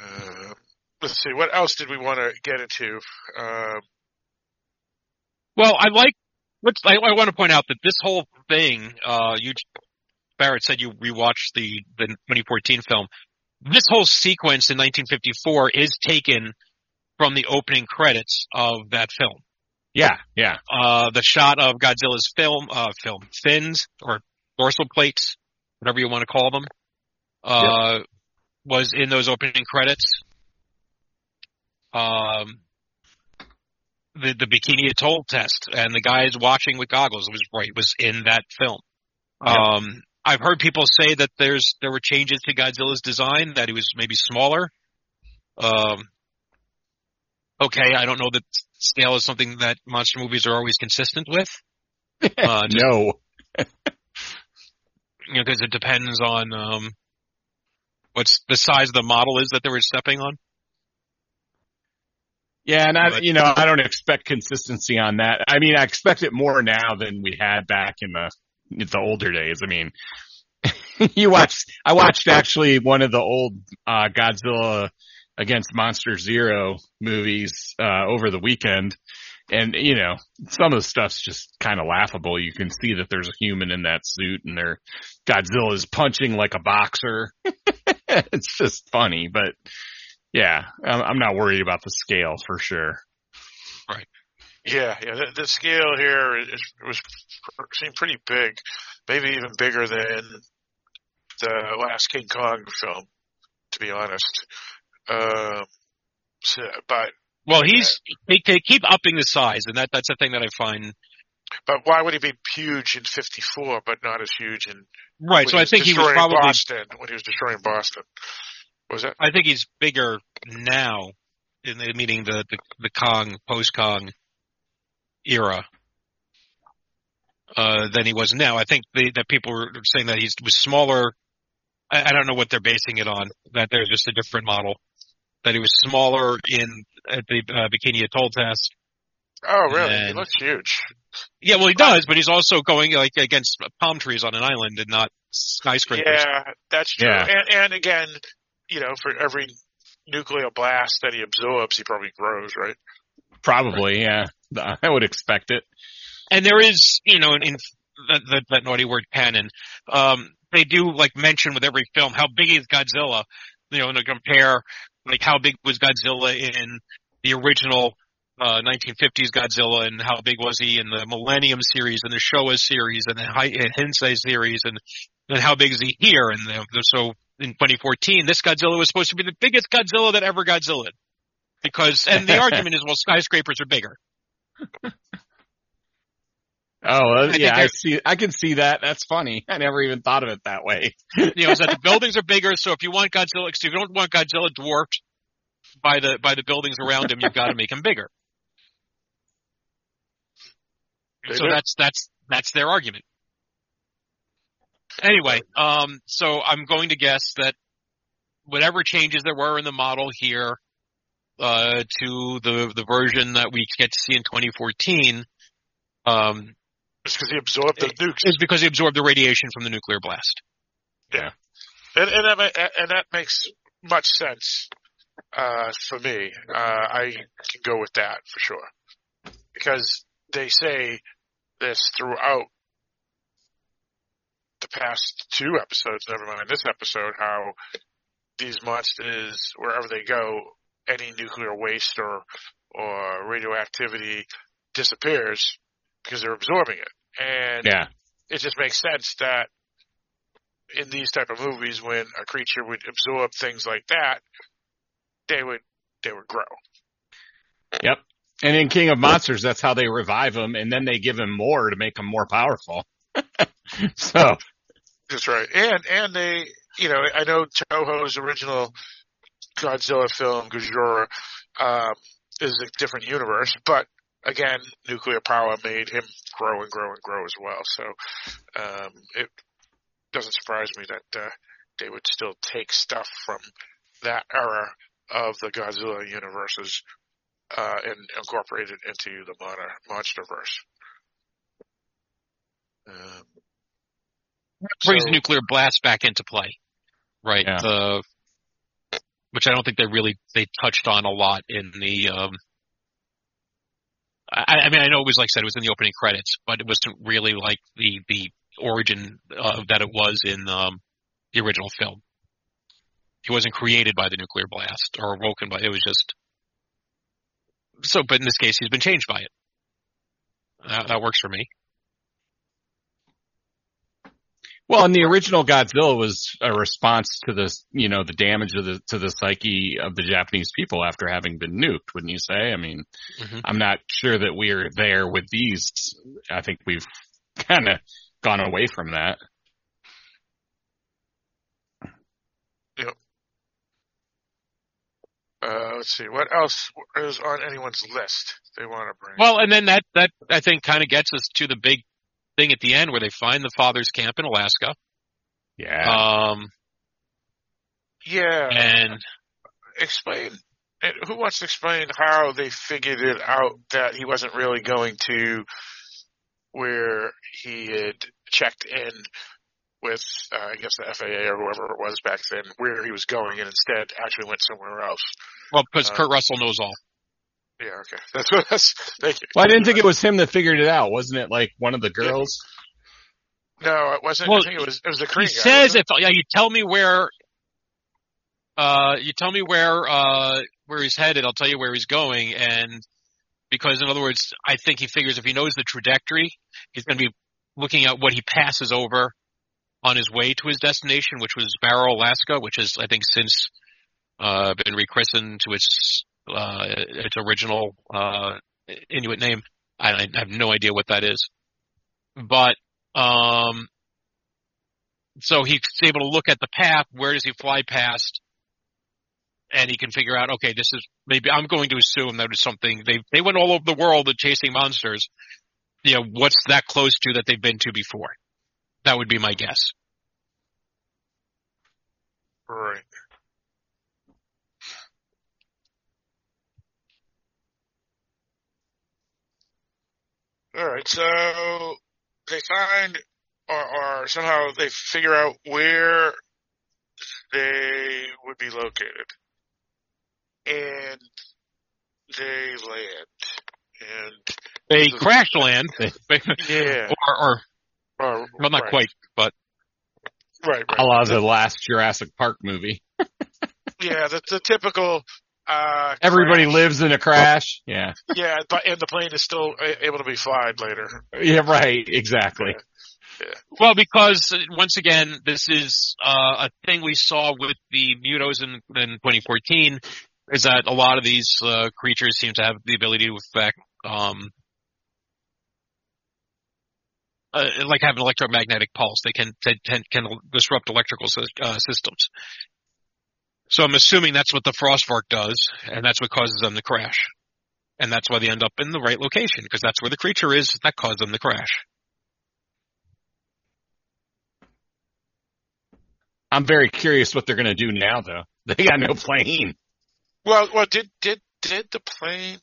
Yeah. Let's see. What else did we want to get into? I want to point out that this whole thing, Barrett said you rewatched the 2014 film. This whole sequence in 1954 is taken from the opening credits of that film. Yeah. The shot of Godzilla's fins or dorsal plates, whatever you want to call them, was in those opening credits. the Bikini Atoll test and the guys watching with goggles was right, was in that film. I've heard people say that there were changes to Godzilla's design, that he was maybe smaller. Okay, I don't know that scale is something that monster movies are always consistent with. No. You know, because it depends on what's the size of the model is that they were stepping on. Yeah, and I don't expect consistency on that. I mean, I expect it more now than we had back in the older days. I mean, I watched actually one of the old Godzilla against Monster Zero movies over the weekend, and you know, some of the stuff's just kind of laughable. You can see that there's a human in that suit, and their Godzilla is punching like a boxer. It's just funny, but yeah, I'm not worried about the scale for sure. Right. Yeah, the scale here seemed pretty big, maybe even bigger than the last King Kong film, to be honest. They keep upping the size, and that's the thing that I find. But why would he be huge in 54, but not as huge in right? So I think he was probably Boston when he was destroying Boston. What was that? I think he's bigger now, meaning the Kong post-Kong era than he was now. I think that people were saying that he was smaller. I don't know what they're basing it on. That there's just a different model. That he was smaller at the Bikini Atoll test. Oh, really? He looks huge. Yeah, well, he does, but he's also going like against palm trees on an island and not skyscrapers. Yeah, that's true. Yeah. And again, you know, for every nuclear blast that he absorbs, he probably grows, right? Probably, right. Yeah. I would expect it. And there is, you know, in that naughty word canon, they do like mention with every film how big is Godzilla, you know, and they compare. Like, how big was Godzilla in the original 1950s Godzilla, and how big was he in the Millennium series, and the Showa series, and the Heisei series, and how big is he here? And so in 2014, this Godzilla was supposed to be the biggest Godzilla that ever Godzilla. And the argument is, well, skyscrapers are bigger. Oh, yeah, I can see that. That's funny. I never even thought of it that way. You know, is that the buildings are bigger, so if you don't want Godzilla dwarfed by the buildings around him, you've got to make him bigger. So that's their argument. Anyway, so I'm going to guess that whatever changes there were in the model here to the version that we get to see in 2014, It's because he absorbed the radiation from the nuclear blast. Yeah, and that makes much sense for me. I can go with that for sure, because they say this throughout the past two episodes. Never mind this episode. How these monsters, wherever they go, any nuclear waste or radioactivity disappears, because they're absorbing it. And It just makes sense that in these type of movies, when a creature would absorb things like that, they would grow. Yep. And in King of Monsters, that's how they revive them, and then they give him more to make him more powerful. So that's right. And they, you know, I know Toho's original Godzilla film, Ghidorah, is a different universe, but again, nuclear power made him grow and grow and grow as well. So it doesn't surprise me that they would still take stuff from that era of the Godzilla universes and incorporate it into the Monsterverse. Brings nuclear blast back into play, right? Yeah. Which I don't think they touched on a lot in the. I mean, I know it was, like I said, it was in the opening credits, but it wasn't really like the origin that it was in the original film. He wasn't created by the nuclear blast or woken by it. It was just so. But in this case, he's been changed by it. That works for me. Well, and the original Godzilla was a response to this, you know, the damage of the, to the psyche of the Japanese people after having been nuked, wouldn't you say? I mean, I'm not sure that we're there with these. I think we've kind of gone away from that. Yep. Let's see. What else is on anyone's list they want to bring? Well, and then that I think kind of gets us to the big thing at the end where they find the father's camp in Alaska. Yeah. Yeah. And explain. Who wants to explain how they figured it out that he wasn't really going to where he had checked in with, I guess, the FAA or whoever it was back then, where he was going, and instead actually went somewhere else? Well, because Kurt Russell knows all. Yeah, okay. That's what that's. Thank you. Well, I didn't think it was him that figured it out, wasn't it? Like one of the girls. No, it wasn't. Well, I think it was the Korean guy. He says, "If you tell me where, where he's headed, I'll tell you where he's going." And because, in other words, I think he figures if he knows the trajectory, he's going to be looking at what he passes over on his way to his destination, which was Barrow, Alaska, which has, I think, since been rechristened to its original Inuit name. I have no idea what that is. But so he's able to look at the path, where does he fly past, and he can figure out, okay, this is maybe, I'm going to assume that is something, they went all over the world chasing monsters. You know, what's that close to that they've been to before? That would be my guess. Right. All right, so they find or somehow they figure out where they would be located, and they land. And they crash land. Yeah. Or well, not right. Quite, but right. A la the last Jurassic Park movie. Yeah, that's the typical... everybody crash. Lives in a crash. Yeah. Yeah, but and the plane is still able to be flyed later. Yeah, right. Exactly. Yeah. Well, because once again, this is a thing we saw with the MUTOs in 2014, is that a lot of these creatures seem to have the ability to affect, like have an electromagnetic pulse. They can disrupt electrical systems. So I'm assuming that's what the Frostvark does, and that's what causes them to crash. And that's why they end up in the right location, because that's where the creature is that caused them to crash. I'm very curious what they're going to do now, though. They got no plane. Well, did the plane...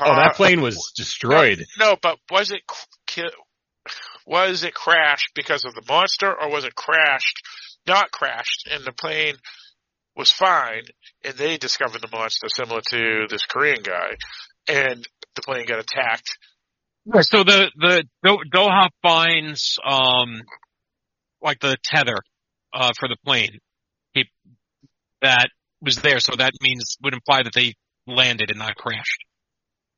that plane was destroyed. No, but was it crashed because of the monster, or was it not crashed, and the plane was fine, and they discovered the monster similar to this Korean guy, and the plane got attacked? Yeah, so the Doha finds like the tether for the plane that was there, so that would imply that they landed and not crashed,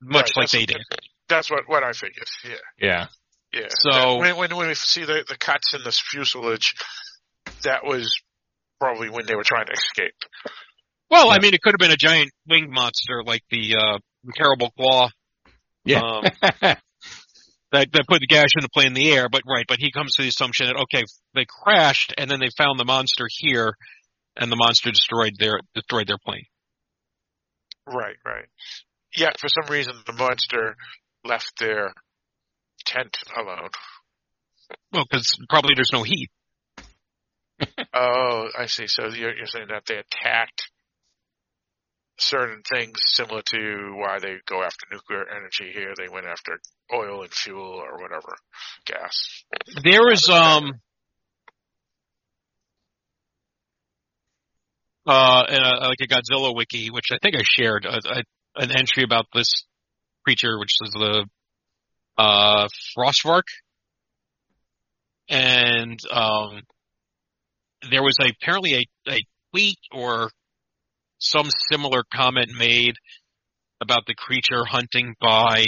much right, like they did. That's what I figured. Yeah. Yeah. Yeah. So when we see the cuts in the fuselage, that was probably when they were trying to escape. Well, yeah. I mean, it could have been a giant winged monster like the terrible claw. Yeah. That put the gash in the plane in the air, but he comes to the assumption that, okay, they crashed and then they found the monster here, and the monster destroyed their plane. Right. Yeah, for some reason the monster left their tent alone. Well, because probably there's no heat. Oh, I see. So you're saying that they attacked certain things similar to why they go after nuclear energy here. They went after oil and fuel or whatever, gas. There is like a Godzilla wiki, which I think I shared, an entry about this creature, which is the Frostvark. And there was apparently a tweet or some similar comment made about the creature hunting by,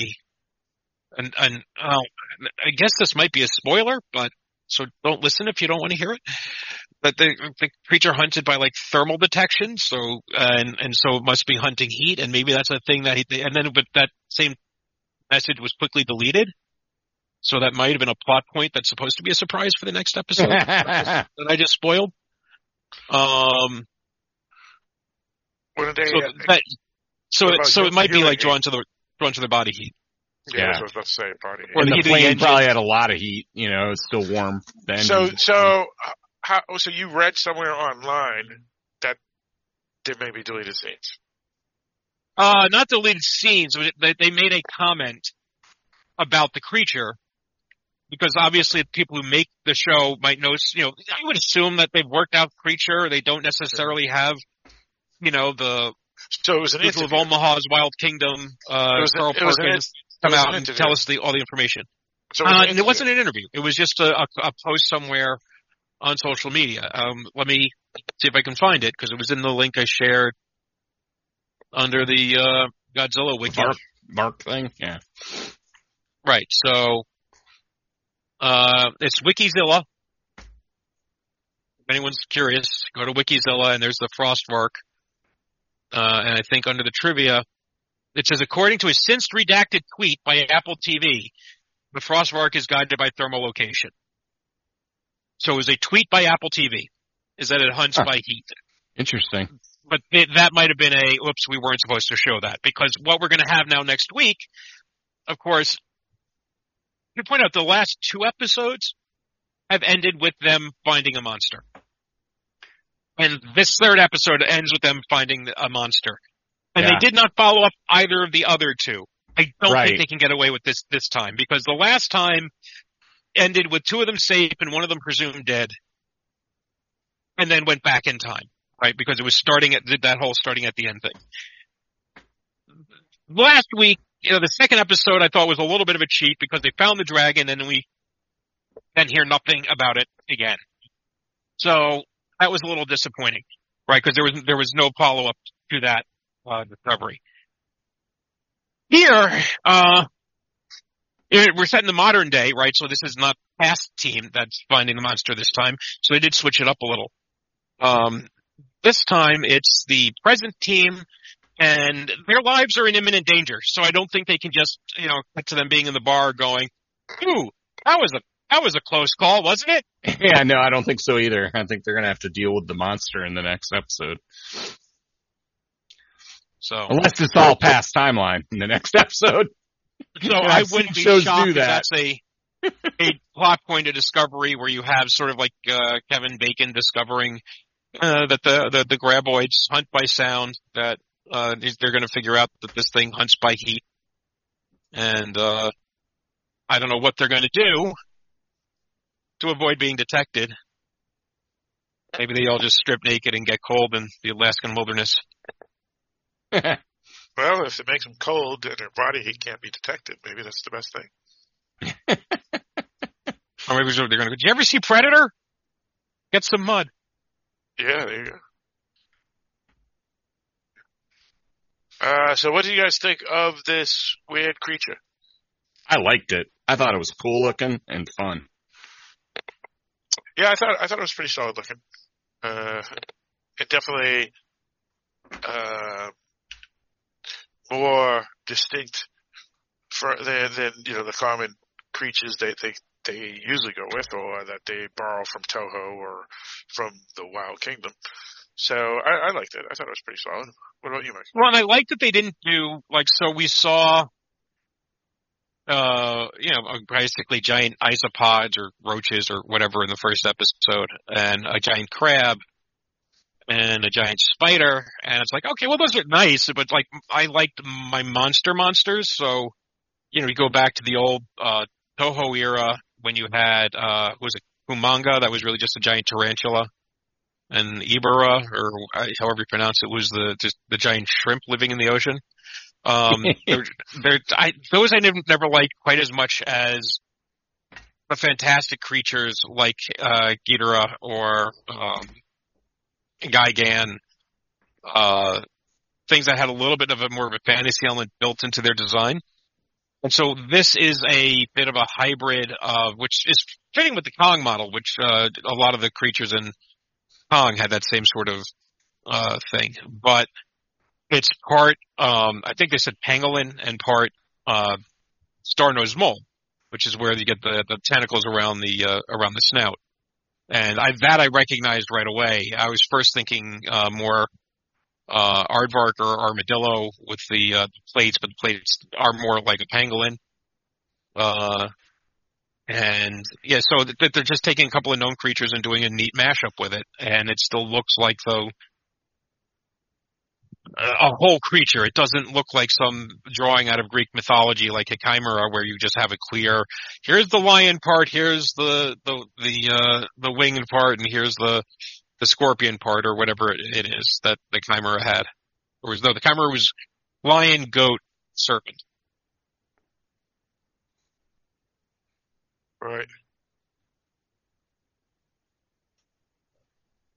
and I guess this might be a spoiler, but so don't listen if you don't want to hear it. But the creature hunted by like thermal detection, so and so it must be hunting heat, and maybe that's a thing that he. And then, but that same message was quickly deleted, so that might have been a plot point that's supposed to be a surprise for the next episode that I just spoiled. So it might be like drawn to the body heat. Yeah, that's what I was about to say, body heat. And the plane probably had a lot of heat. You know, it's still warm. So you read somewhere online that there may be deleted scenes. Not deleted scenes, but they made a comment about the creature, because obviously the people who make the show might know. You know, I would assume that they've worked out creature. They don't necessarily have, you know, the. So it was an interview. Of Omaha's Wild Kingdom, Carl Perkins, come out and tell us all the information. So it wasn't an interview. It was just a post somewhere on social media. Let me see if I can find it, because it was in the link I shared under the Godzilla wiki. Mark thing? Yeah. Right. So it's Wikizilla. If anyone's curious, go to Wikizilla, and there's the Frostvark. And I think under the trivia, it says, according to a since redacted tweet by Apple TV, the Frostvark is guided by thermolocation. So it was a tweet by Apple TV, is that it hunts by heat. Interesting. But that might have been oops, we weren't supposed to show that, because what we're going to have now next week, of course, to point out, the last two episodes have ended with them finding a monster. And this third episode ends with them finding a monster. And they did not follow up either of the other two. I don't think they can get away with this time, because the last time ended with two of them safe and one of them presumed dead, and then went back in time, right? Because it was starting at the end thing. Last week, you know, the second episode I thought was a little bit of a cheat, because they found the dragon and we then hear nothing about it again. So that was a little disappointing, right? Because there was no follow up to that discovery. Here, we're set in the modern day, right? So this is not past team that's finding the monster this time. So they did switch it up a little. This time it's the present team, and their lives are in imminent danger. So I don't think they can just, you know, cut to them being in the bar going, "Ooh, that was a close call, wasn't it?" Yeah, no, I don't think so either. I think they're going to have to deal with the monster in the next episode. So unless it's all past timeline in the next episode. So I wouldn't be shocked if that's a plot point of Discovery, where you have sort of like Kevin Bacon discovering that the graboids hunt by sound, that they're going to figure out that this thing hunts by heat. And I don't know what they're going to do to avoid being detected. Maybe they all just strip naked and get cold in the Alaskan wilderness. Well, if it makes them cold and their body heat can't be detected, maybe that's the best thing. Or maybe they're going to go, "Did you ever see Predator? Get some mud." Yeah, there you go. So what do you guys think of this weird creature? I liked it. I thought it was cool looking and fun. Yeah, I thought it was pretty solid looking. It definitely more distinct than you know, the common creatures they usually go with, or that they borrow from Toho or from the Wild Kingdom. So I liked it. I thought it was pretty solid. What about you, Mike? Well, and I liked that they didn't do so we saw basically giant isopods or roaches or whatever in the first episode, and a giant crab and a giant spider, and it's like, okay, well, those are nice, but like, I liked my monsters. So, you know, you go back to the old Toho era when you had Kumonga, that was really just a giant tarantula, and Ibera, or however you pronounce it, was the giant shrimp living in the ocean. Those I never liked quite as much as the fantastic creatures like Ghidorah or Gaigan, things that had a little bit of a more of a fantasy element built into their design. And so this is a bit of a hybrid of, which is fitting with the Kong model, which a lot of the creatures in Kong had that same sort of thing. But it's part, I think they said pangolin, and part star-nosed mole, which is where you get the tentacles around the snout. And I recognized right away. I was first thinking more aardvark or armadillo with the plates, but the plates are more like a pangolin. So they're just taking a couple of known creatures and doing a neat mashup with it, and it still looks like though a whole creature. It doesn't look like some drawing out of Greek mythology like a chimera where you just have a clear, here's the lion part, here's the winged part, and here's the scorpion part, or whatever it is that the chimera had. The chimera was lion, goat, serpent. Right.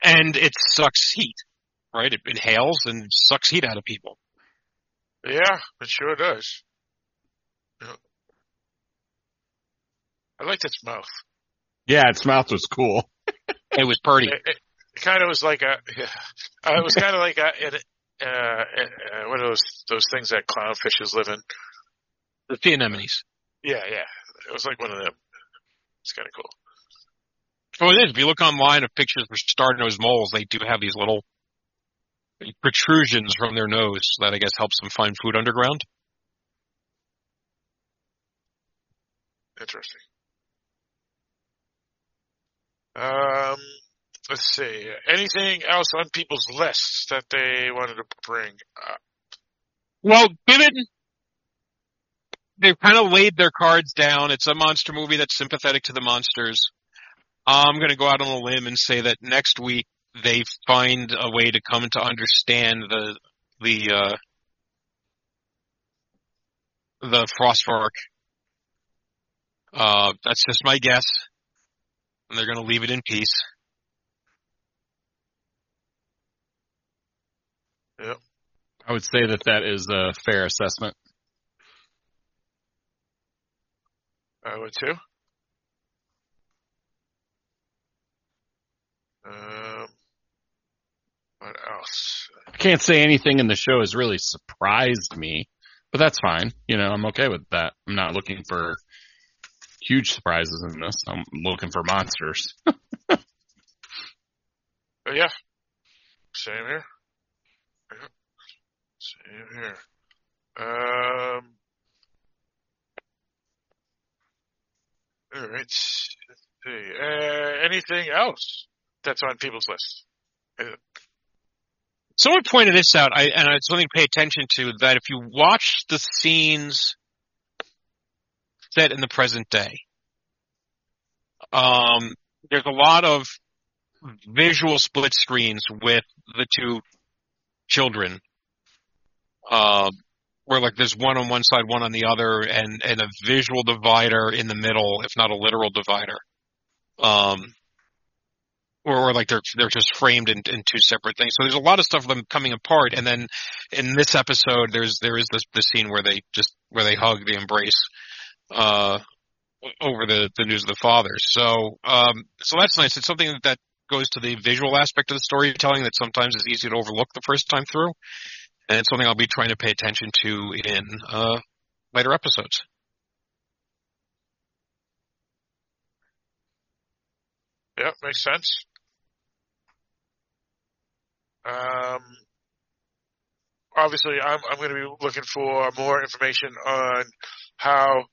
And it sucks heat. Right, it inhales and sucks heat out of people. Yeah, it sure does. Yeah. I liked its mouth. Yeah, its mouth was cool. It was pretty. It kind of was like a. It was kind of like one of those things that clownfishes live in. The sea anemones. Yeah. It was like one of them. It's kind of cool. Oh, it is. If you look online of pictures for star-nosed moles, they do have these little protrusions from their nose that I guess helps them find food underground. Interesting. Let's see. Anything else on people's lists that they wanted to bring up? Well, given they've kind of laid their cards down, it's a monster movie that's sympathetic to the monsters. I'm going to go out on a limb and say that next week they find a way to come to understand the Frostvark. That's just my guess. And they're going to leave it in peace. Yep. I would say that is a fair assessment. I would too. What else? I can't say anything in the show has really surprised me, but that's fine. You know, I'm okay with that. I'm not looking for huge surprises in this. I'm looking for monsters. Yeah. Same here. All right. Let's see. Anything else that's on people's list? Someone pointed this out, and it's something to pay attention to, that if you watch the scenes set in the present day, there's a lot of visual split screens with the two children, where like there's one on one side, one on the other, and a visual divider in the middle, if not a literal divider. Or like they're just framed in two separate things. So there's a lot of stuff of them coming apart. And then in this episode, there is the scene where they hug, they embrace over the news of the father. So that's nice. It's something that goes to the visual aspect of the storytelling that sometimes is easy to overlook the first time through. And it's something I'll be trying to pay attention to in later episodes. Yeah, makes sense. Obviously, I'm going to be looking for more information on how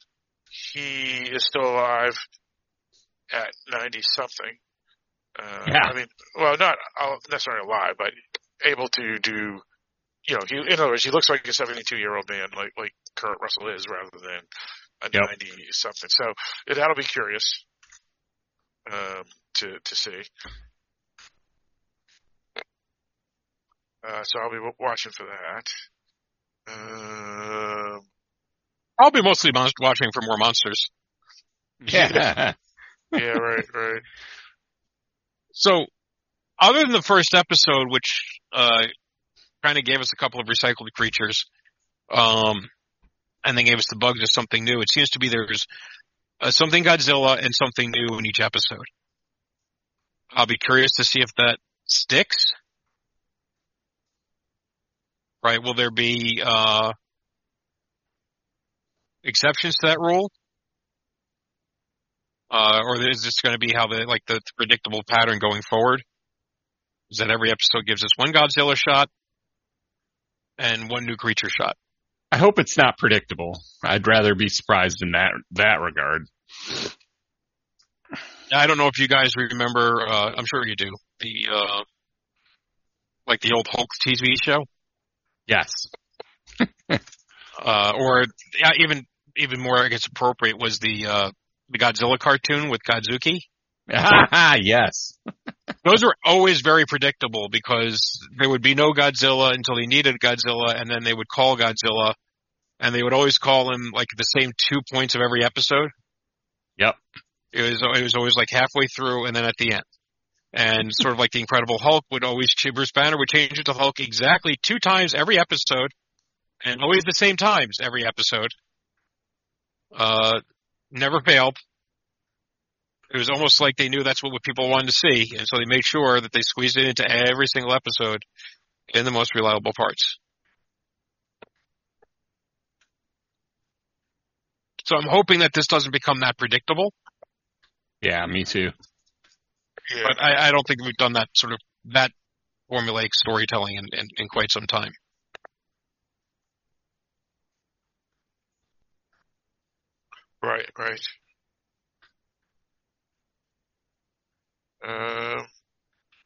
he is still alive at 90-something. Yeah. I mean, well, not necessarily alive, but able to do. You know, in other words, he looks like a 72-year-old man, like Kurt Russell is, rather than a 90-something. So that'll be curious to see. So I'll be watching for that. I'll be mostly watching for more monsters. Yeah. Yeah, right. So, other than the first episode, which kind of gave us a couple of recycled creatures, and they gave us the bugs as something new. It seems to be there's something Godzilla and something new in each episode. I'll be curious to see if that sticks. Right? Will there be exceptions to that rule? Or is this going to be how the like the predictable pattern going forward? Is that every episode gives us one Godzilla shot and one new creature shot? I hope it's not predictable. I'd rather be surprised in that regard. I don't know if you guys remember. I'm sure you do. The old Hulk TV show. Yes. Or even more, I guess, appropriate was the Godzilla cartoon with Godzuki. Yes. Those were always very predictable because there would be no Godzilla until they needed Godzilla, and then they would call Godzilla, and they would always call him like the same 2 points of every episode. Yep. It was always like halfway through and then at the end. And sort of like the Incredible Hulk would always, Bruce Banner would change it to Hulk exactly 2 times every episode and always the same times every episode. Never failed. It was almost like they knew that's what people wanted to see, and so they made sure that they squeezed it into every single episode in the most reliable parts. So I'm hoping that this doesn't become that predictable. Yeah, me too. Yeah. But I don't think we've done that sort of that formulaic storytelling in quite some time. Right, right. All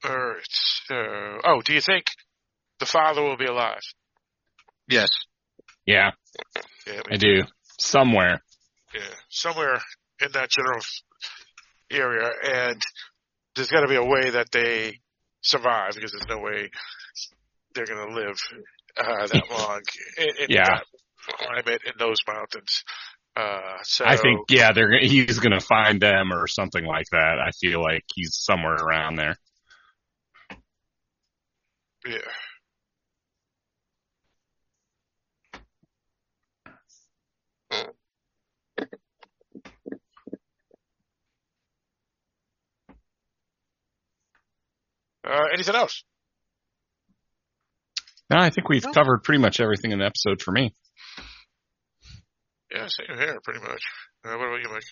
right. So, do you think the father will be alive? Yes. Yeah. Yeah, I do. Somewhere. Yeah, somewhere in that general area, and there's got to be a way that they survive because there's no way they're going to live that long in that climate in those mountains. So I think, he's going to find them or something like that. I feel like he's somewhere around there. Yeah. Anything else? No, I think we've covered pretty much everything in the episode for me. Yeah, same here, pretty much. What about you, Mike?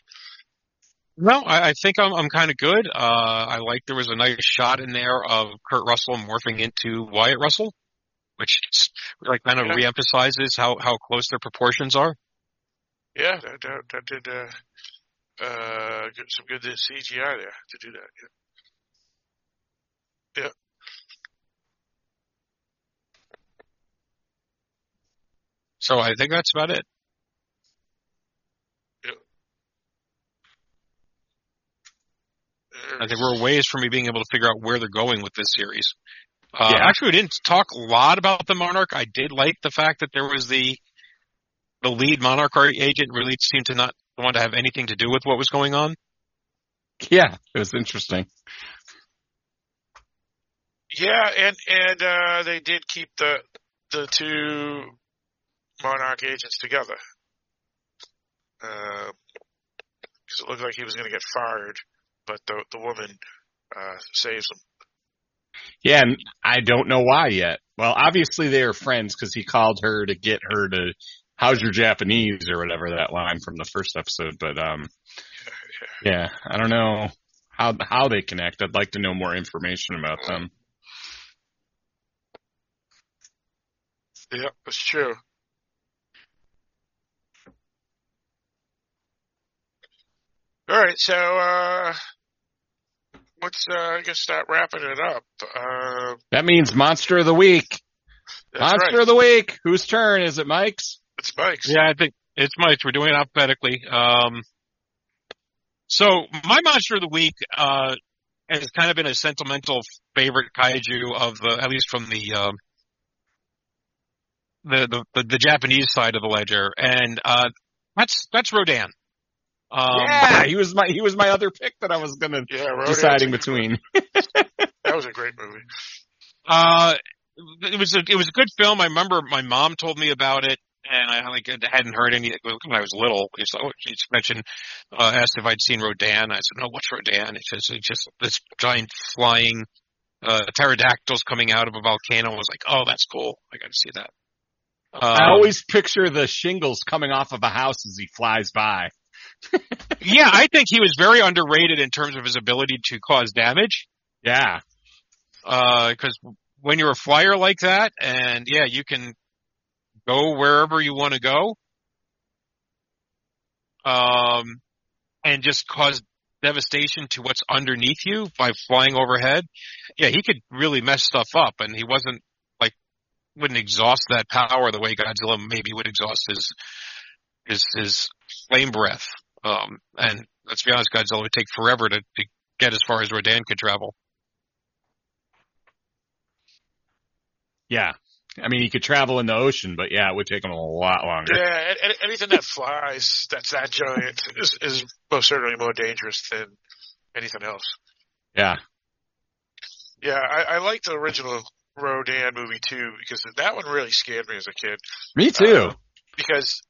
No, I think I'm kind of good. I like there was a nice shot in there of Kurt Russell morphing into Wyatt Russell, which kind of reemphasizes how close their proportions are. Yeah, that did some good CGI there to do that. Yeah. Yeah. So I think that's about it. Yeah. I think we're a ways from me being able to figure out where they're going with this series. Actually, we didn't talk a lot about the Monarch. I did like the fact that there was the lead Monarch agent really seemed to not want to have anything to do with what was going on. Yeah, it was interesting. Yeah, and they did keep the two Monarch agents together because it looked like he was going to get fired, but the woman saves him. Yeah, and I don't know why yet. Well, obviously they are friends because he called her to get her to how's your Japanese or whatever that line from the first episode. But I don't know how they connect. I'd like to know more information about them. Yeah, that's true. All right, so let's start wrapping it up. That means Monster of the Week. Monster of the Week. Whose turn? Is it Mike's? It's Mike's. Yeah, I think it's Mike's. We're doing it alphabetically. So my Monster of the Week has kind of been a sentimental favorite kaiju at least from The Japanese side of the ledger, and that's Rodan. He was my other pick that I was gonna deciding between. That was a great movie. It was a good film. I remember my mom told me about it, and I hadn't heard any when I was little. He mentioned, asked if I'd seen Rodan. I said, no, what's Rodan? He says, it's just this giant flying pterodactyls coming out of a volcano. I was like, oh, that's cool. I got to see that. I always picture the shingles coming off of a house as he flies by. Yeah, I think he was very underrated in terms of his ability to cause damage. Yeah. Because when you're a flyer like that, and yeah, you can go wherever you want to go, and just cause devastation to what's underneath you by flying overhead. Yeah, he could really mess stuff up, and he wouldn't exhaust that power the way Godzilla maybe would exhaust his flame breath. And let's be honest, Godzilla would take forever to get as far as Rodan could travel. Yeah. I mean, he could travel in the ocean, but yeah, it would take him a lot longer. Yeah, anything that flies that's that giant is most certainly more dangerous than anything else. Yeah. Yeah, I like the original Rodan movie, too, because that one really scared me as a kid. Me, too. Because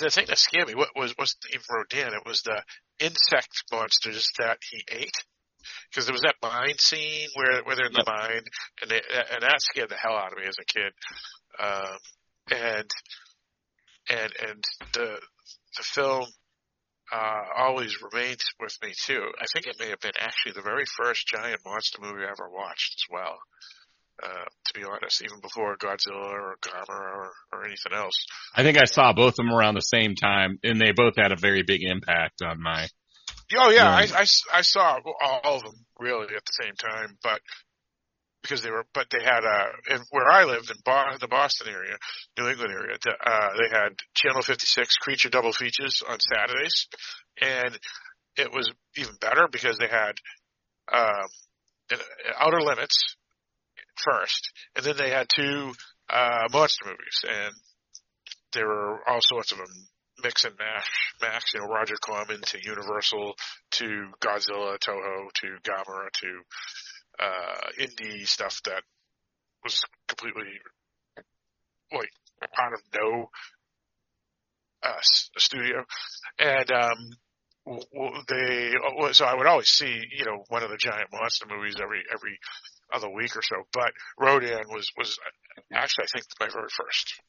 the thing that scared me wasn't even Rodan. It was the insect monsters that he ate. Because there was that mine scene where they're in the mine, and that scared the hell out of me as a kid. And the film always remained with me too. I think it may have been actually the very first giant monster movie I ever watched as well. To be honest, even before Godzilla or Gamera or anything else. I think I saw both of them around the same time, and they both had a very big impact on my. Oh, yeah, I saw all of them really at the same time, but they had and where I lived in the Boston area, New England area, they had Channel 56 Creature Double Features on Saturdays, and it was even better because they had Outer Limits first, and then they had two monster movies, and there were all sorts of them. Mix and max, Roger Corman to Universal to Godzilla, Toho to Gamera to indie stuff that was completely out of no studio, and so I would always see one of the giant monster movies every other week or so, but Rodan was actually I think my very first.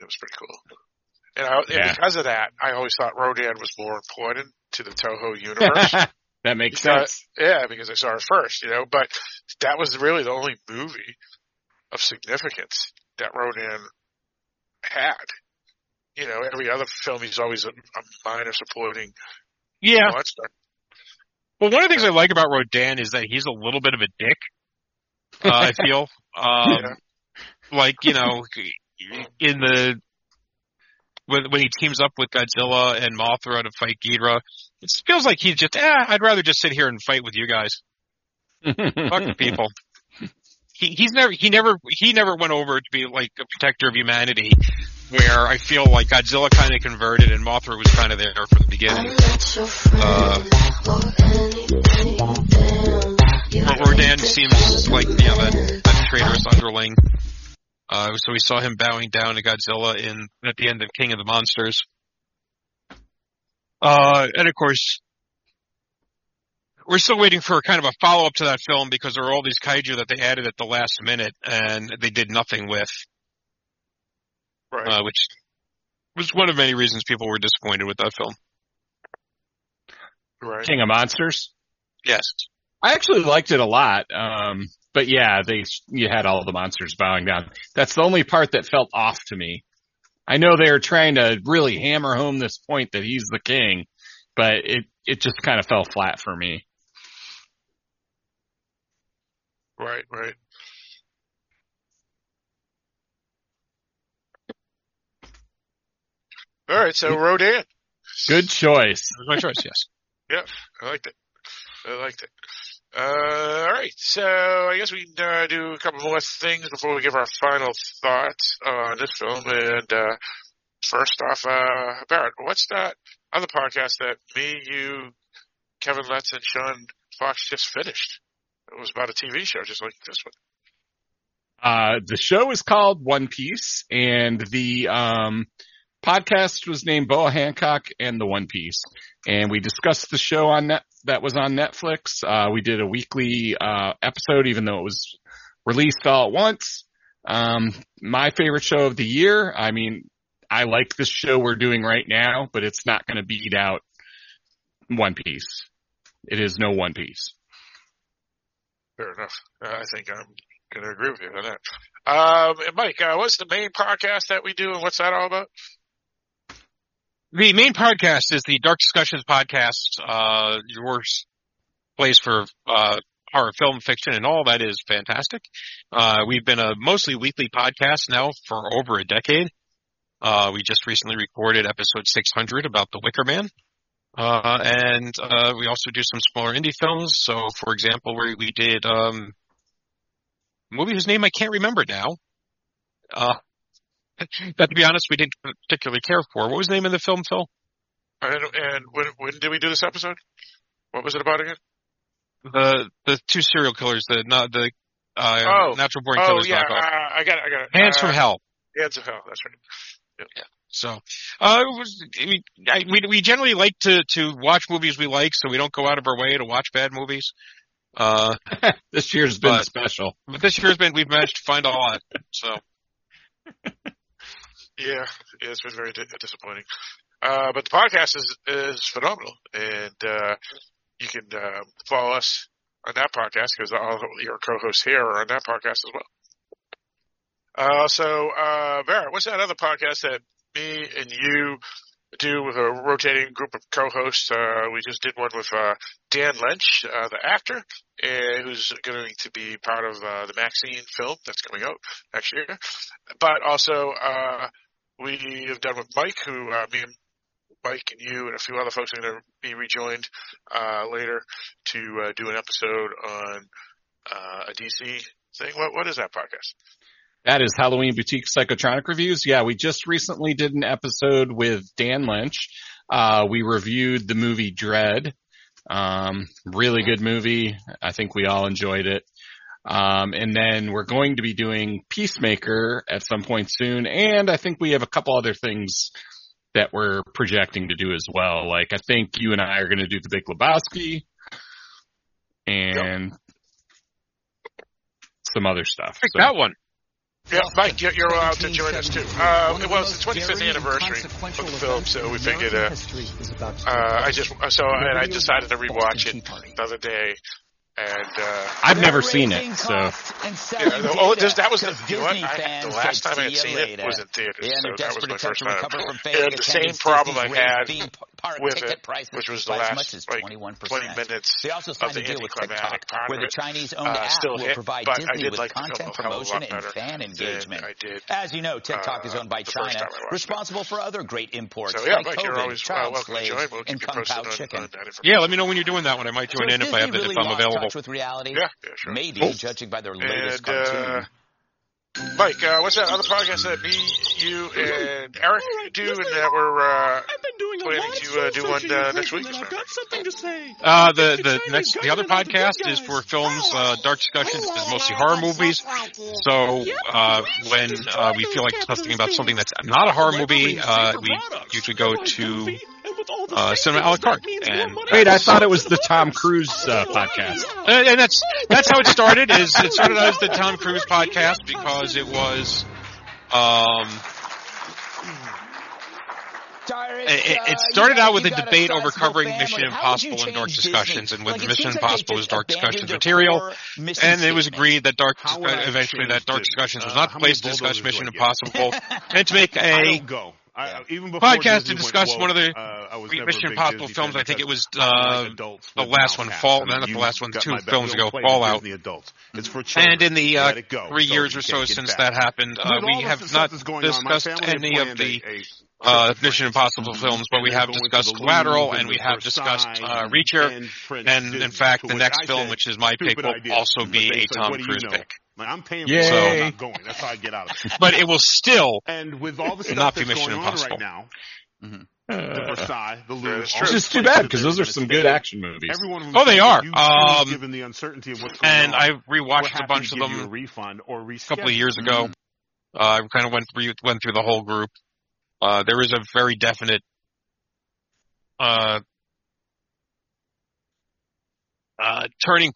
It was pretty cool. And because of that, I always thought Rodan was more important to the Toho universe. That makes sense. Yeah, because I saw it first, But that was really the only movie of significance that Rodan had. Every other film, he's always a minor supporting monster. Well, one of the things I like about Rodan is that he's a little bit of a dick, I feel. In the... When he teams up with Godzilla and Mothra to fight Ghidorah, it feels like he's just, I'd rather just sit here and fight with you guys. Fuck the people. He never went over to be like a protector of humanity, where I feel like Godzilla kind of converted and Mothra was kind of there from the beginning. Rodan seems like that traitorous underling. So we saw him bowing down to Godzilla at the end of King of the Monsters. And of course, we're still waiting for kind of a follow-up to that film because there are all these kaiju that they added at the last minute and they did nothing with. Right. Which was one of many reasons people were disappointed with that film. Right. King of Monsters? Yes. I actually liked it a lot. But yeah, you had all the monsters bowing down. That's the only part that felt off to me. I know they were trying to really hammer home this point that he's the king, but it just kind of fell flat for me. Right. All right, so Rodan. Good choice. That was my choice, yes. Yeah, I liked it. All right, so I guess we can do a couple more things before we give our final thoughts on this film. And first off, Barrett, what's that other podcast that me, you, Kevin Letts, and Sean Fox just finished? It was about a TV show just like this one. The show is called One Piece, and the podcast was named Boa Hancock and the One Piece. And we discussed the show on that was on Netflix. We did a weekly episode, even though it was released all at once. My favorite show of the year. I mean, I like this show we're doing right now, but it's not going to beat out One Piece. It is no One Piece. Fair enough. I think I'm going to agree with you on that. And Mike, what's the main podcast that we do, and what's that all about? The main podcast is the Dark Discussions podcast, your place for horror film, fiction, and all that is fantastic. We've been a mostly weekly podcast now for over a decade. We just recently recorded episode 600 about The Wicker Man. And we also do some smaller indie films. So, for example, we did a movie whose name I can't remember now. But to be honest, we didn't particularly care for. What was the name of the film, Phil? And when did we do this episode? What was it about again? The two serial killers, natural born killers. Oh yeah, I got it. Hands from Hell. Hands from Hell. That's right. Yep. Yeah. So, we generally like to watch movies we like, so we don't go out of our way to watch bad movies. This year's been special. But this year's been, we've managed to find a lot. So. Yeah, it's been very disappointing. But the podcast is phenomenal, and you can follow us on that podcast because all your co-hosts here are on that podcast as well. So, Vera, what's that other podcast that me and you do with a rotating group of co-hosts? We just did one with Dan Lynch, the actor, who's going to be part of the Maxine film that's coming out next year. But also we have done with Mike, who me and Mike and you and a few other folks are going to be rejoined later to do an episode on a DC thing. What is that podcast? That is Halloween Boutique Psychotronic Reviews. Yeah, we just recently did an episode with Dan Lynch. We reviewed the movie Dread. Really good movie. I think we all enjoyed it. And then we're going to be doing Peacemaker at some point soon. And I think we have a couple other things that we're projecting to do as well. Like I think you and I are going to do The Big Lebowski and some other stuff. Like so. That one. Yeah, Mike, you're allowed to join us, too. Well, it's the 25th anniversary of the film, so we figured, I decided to rewatch it the other day, and, I've never seen it, so. The last time I had seen it was in theaters, so that was my first time. And the same problem I had with it, which was the last, 20 minutes of the anticlimactic part of it, still hit, but I did like the film a hell of a lot better. Engagement. As you know, TikTok is owned by China, responsible for other great imports. So, yeah, Mike, you're always welcome to join. We'll keep you posted on that. Yeah, let me know when you're doing that one. I might join in if I have the, if I'm available. With reality, yeah, sure. Maybe, judging by their latest cartoon. Mike, what's that other podcast that me, you, and Eric do, and that we're planning to do one next week? I've got something to say. The other podcast is for films. Dark Discussions is mostly horror movies. So when we feel like discussing about something that's not a horror movie, we usually go to cinema a la carte. Wait, I thought it was the Tom Cruise podcast. And that's how it started. It started out as the Tom Cruise podcast because it was it started out with a debate over covering Mission Impossible and Dark Discussions, and with Mission Impossible was Dark Discussions material, and it was agreed that Dark Discussions was not the place to discuss Mission Impossible, and to make a podcast to discuss one of the Mission Impossible films. I think it was the last one, Fallout, not the last one, two films ago, Fallout. And in the 3 years or so since that happened, we have not discussed any of the Mission Impossible films, but we have discussed Collateral, and we have discussed Reacher, and in fact, the next film, which is my pick, will also be a Tom Cruise pick. I'm paying for it, I'm not going. That's how I get out of it. But it will still and with all the stuff not be Mission Impossible. Right now, Which is too bad, because those are some good action movies. Oh, they are. Given the uncertainty of what's going on, I rewatched a bunch of them a couple of years ago. I kind of went through the whole group. There is a very definite turning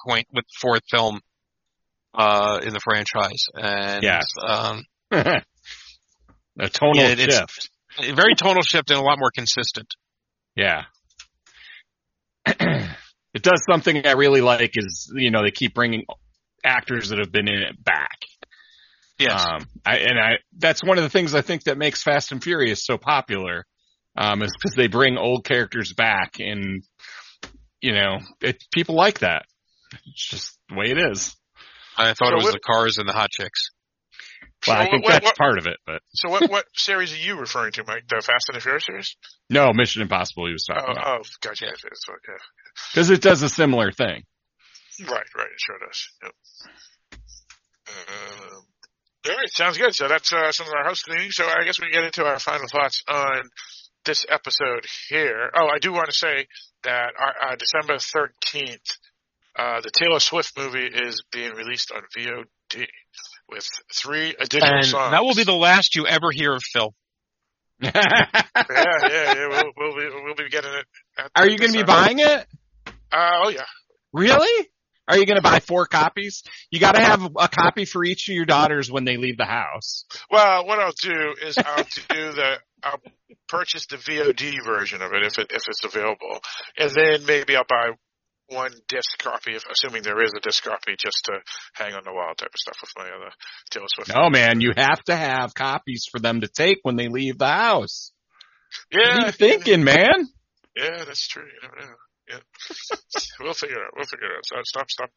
point with the fourth film in the franchise. And, a tonal shift. A very tonal shift and a lot more consistent. Yeah. It does something I really like is, they keep bringing actors that have been in it back. Yes. That's one of the things I think that makes Fast and Furious so popular, is because they bring old characters back, and, people like that. It's just the way it is. I thought it was the cars and the hot chicks. Well, I think that's part of it. But so what series are you referring to, Mike? The Fast and the Furious series? No, Mission Impossible he was talking about. Oh, gotcha. Because it does a similar thing. Right. It sure does. Yep. All right, sounds good. So that's some of our housekeeping. So I guess we can get into our final thoughts on this episode here. Oh, I do want to say that our, December 13th, the Taylor Swift movie is being released on VOD. With 3 additional songs. That will be the last you ever hear of Phil. Yeah. We'll be getting it. Are you going to be buying it? Oh, yeah. Really? Are you going to buy 4 copies? You got to have a copy for each of your daughters when they leave the house. Well, what I'll do is I'll purchase the VOD version of it if it's available, and then maybe I'll buy 1 disc copy, assuming there is a disc copy, just to hang on the wall type of stuff with my other Taylor Swift. No, man, you have to have copies for them to take when they leave the house. Yeah. What are you thinking, man? Yeah, that's true. Yeah. We'll figure it out. So stop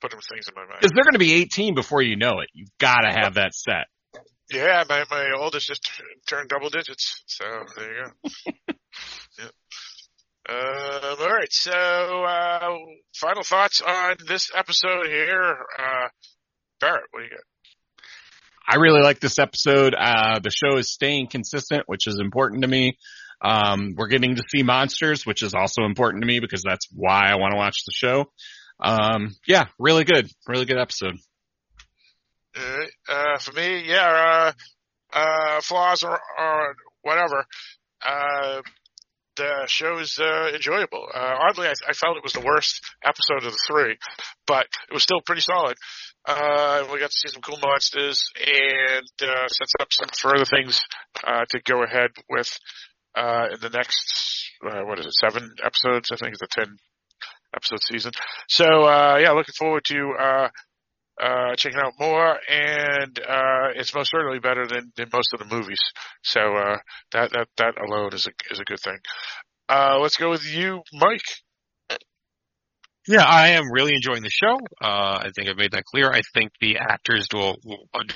putting things in my mind. Because they're going to be 18 before you know it. You've got to have that set. Yeah, my oldest just turned double digits, so there you go. Yeah. All right, so final thoughts on this episode here. Barrett, what do you got? I really like this episode. The show is staying consistent, which is important to me. We're getting to see monsters, which is also important to me because that's why I want to watch the show. Yeah, really good. Really good episode. All right. For me, flaws or whatever. The show is enjoyable. Oddly, I felt it was the worst episode of the 3, but it was still pretty solid. We got to see some cool monsters and sets up some further things to go ahead with in the next, 7 episodes? I think it's a 10-episode season. So, looking forward to checking out more, and it's most certainly better than most of the movies. So that alone is a good thing. Let's go with you, Mike. Yeah, I am really enjoying the show. I think I've made that clear. I think the actors do a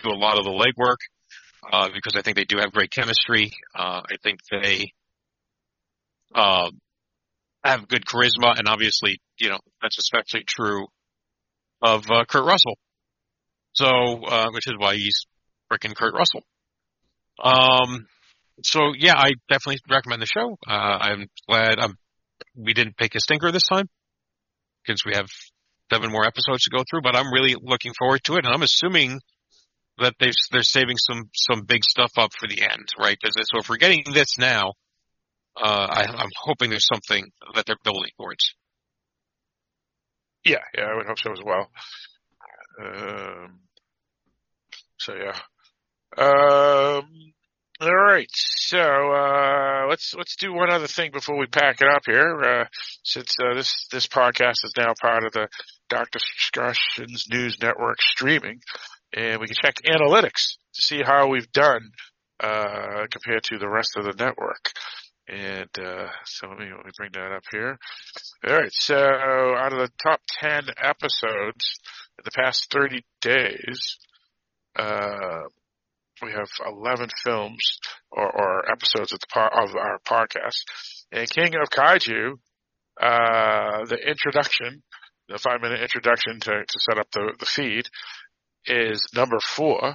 lot of the legwork because I think they do have great chemistry. I think they have good charisma, and obviously, that's especially true of Kurt Russell. So, which is why he's frickin' Kurt Russell. I definitely recommend the show. I'm glad we didn't pick a stinker this time because we have 7 more episodes to go through, but I'm really looking forward to it. And I'm assuming that they're saving some big stuff up for the end, right? So if we're getting this now, I'm hoping there's something that they're building towards. Yeah, I would hope so as well. All right, so let's do one other thing before we pack it up here. Since this podcast is now part of the Dark Discussions News Network streaming, and we can check analytics to see how we've done compared to the rest of the network. And so let me bring that up here. All right, so out of the top 10 episodes in the past 30 days, we have 11 films or episodes of our podcast. And King of Kaiju, the 5-minute introduction to set up the feed, is number 4.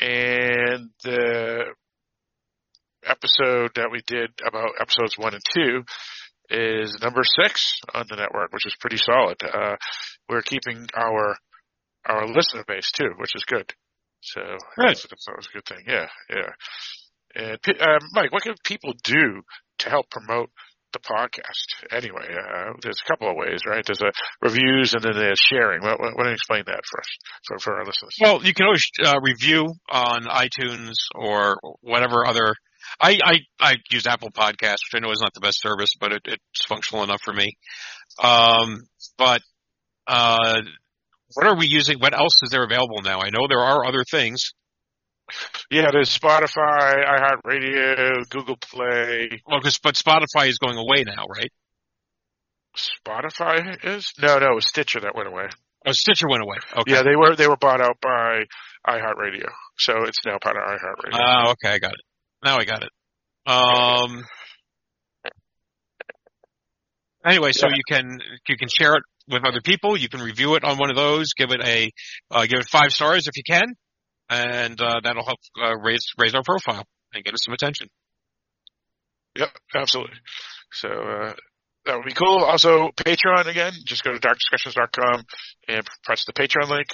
And the episode that we did about episodes 1 and 2 is number 6 on the network, which is pretty solid. We're keeping our listener base too, which is good. So that's always a good thing. Yeah, yeah. And Mike, what can people do to help promote the podcast? Anyway, there's a couple of ways, right? There's reviews and then there's sharing. Why don't you explain that for us, for our listeners? Well, you can always review on iTunes or whatever other. I use Apple Podcasts, which I know is not the best service, but it's functional enough for me. But what are we using? What else is there available now? I know there are other things. Yeah, there's Spotify, iHeartRadio, Google Play. Well, but Spotify is going away now, right? Spotify is? No, it was Stitcher that went away. Oh, Stitcher went away. Okay. Yeah, they were bought out by iHeartRadio, so it's now part of iHeartRadio. Oh, okay, I got it. Now I got it. Anyway, so you can share it with other people. You can review it on one of those. Give it give it 5 stars if you can, and that'll help raise our profile and get us some attention. Yep, absolutely. So that would be cool. Also, Patreon again. Just go to darkdiscussions.com and press the Patreon link.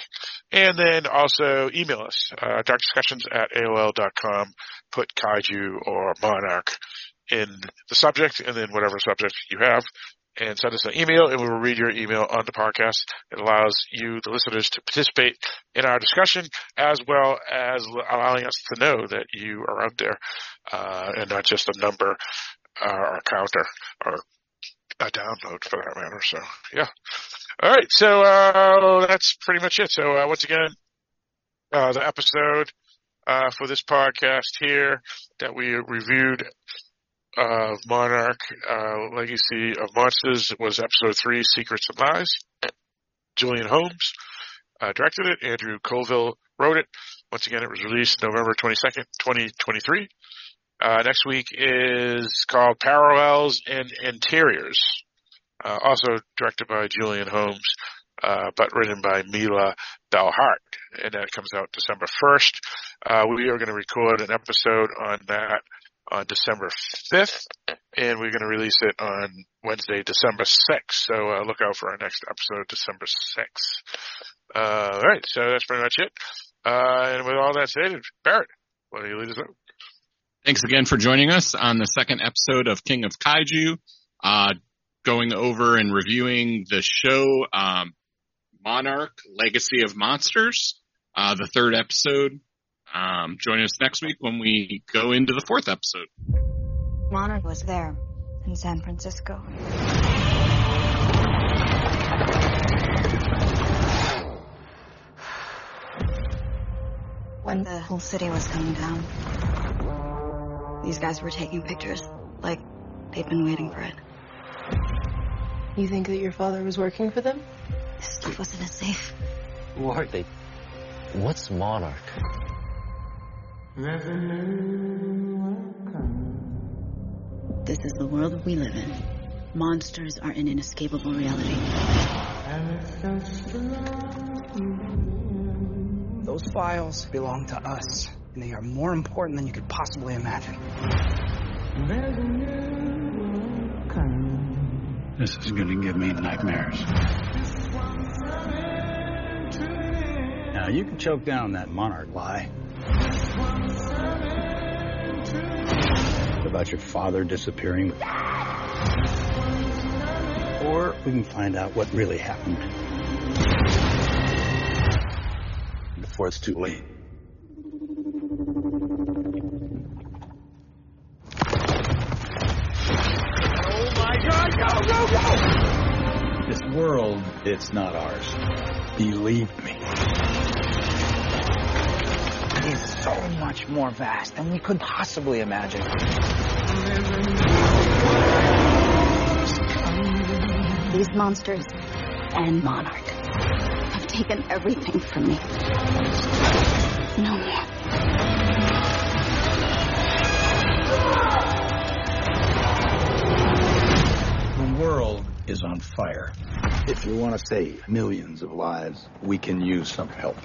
And then also email us, darkdiscussions@AOL.com. Put Kaiju or Monarch in the subject and then whatever subject you have. And send us an email, and we will read your email on the podcast. It allows you, the listeners, to participate in our discussion, as well as allowing us to know that you are out there and not just a number or a counter or a download, for that matter. So, yeah. All right. So that's pretty much it. So once again, the episode for this podcast here that we reviewed of Monarch, Legacy of Monsters, was episode 3, Secrets and Lies. Julian Holmes directed it. Andrew Colville wrote it. Once again, it was released November 22nd, 2023. Next week is called Parallels and Interiors, also directed by Julian Holmes, but written by Mila Dalhart, and that comes out December 1st. We are going to record an episode on that on December 5th, and we're going to release it on Wednesday, December 6th. So look out for our next episode, December 6th. All right, so that's pretty much it. And with all that said, Barrett, why don't you lead us out? Thanks again for joining us on the second episode of King of Kaiju, going over and reviewing the show Monarch: Legacy of Monsters, the third episode. Join us next week when we go into the fourth episode. Monarch was there in San Francisco. When the whole city was coming down, these guys were taking pictures like they'd been waiting for it. You think that your father was working for them? This stuff wasn't as safe. Who are they? What's Monarch? This is the world we live in. Monsters are an inescapable reality. Those files belong to us, and they are more important than you could possibly imagine. This is going to give me nightmares. Now you can choke down that Monarch lie. About your father disappearing. Or we can find out what really happened before it's too late. Oh my God, go! This world, it's not ours. Believe me. It's so much more vast than we could possibly imagine. These monsters and Monarch have taken everything from me. No more. The world is on fire. If you want to save millions of lives, we can use some help.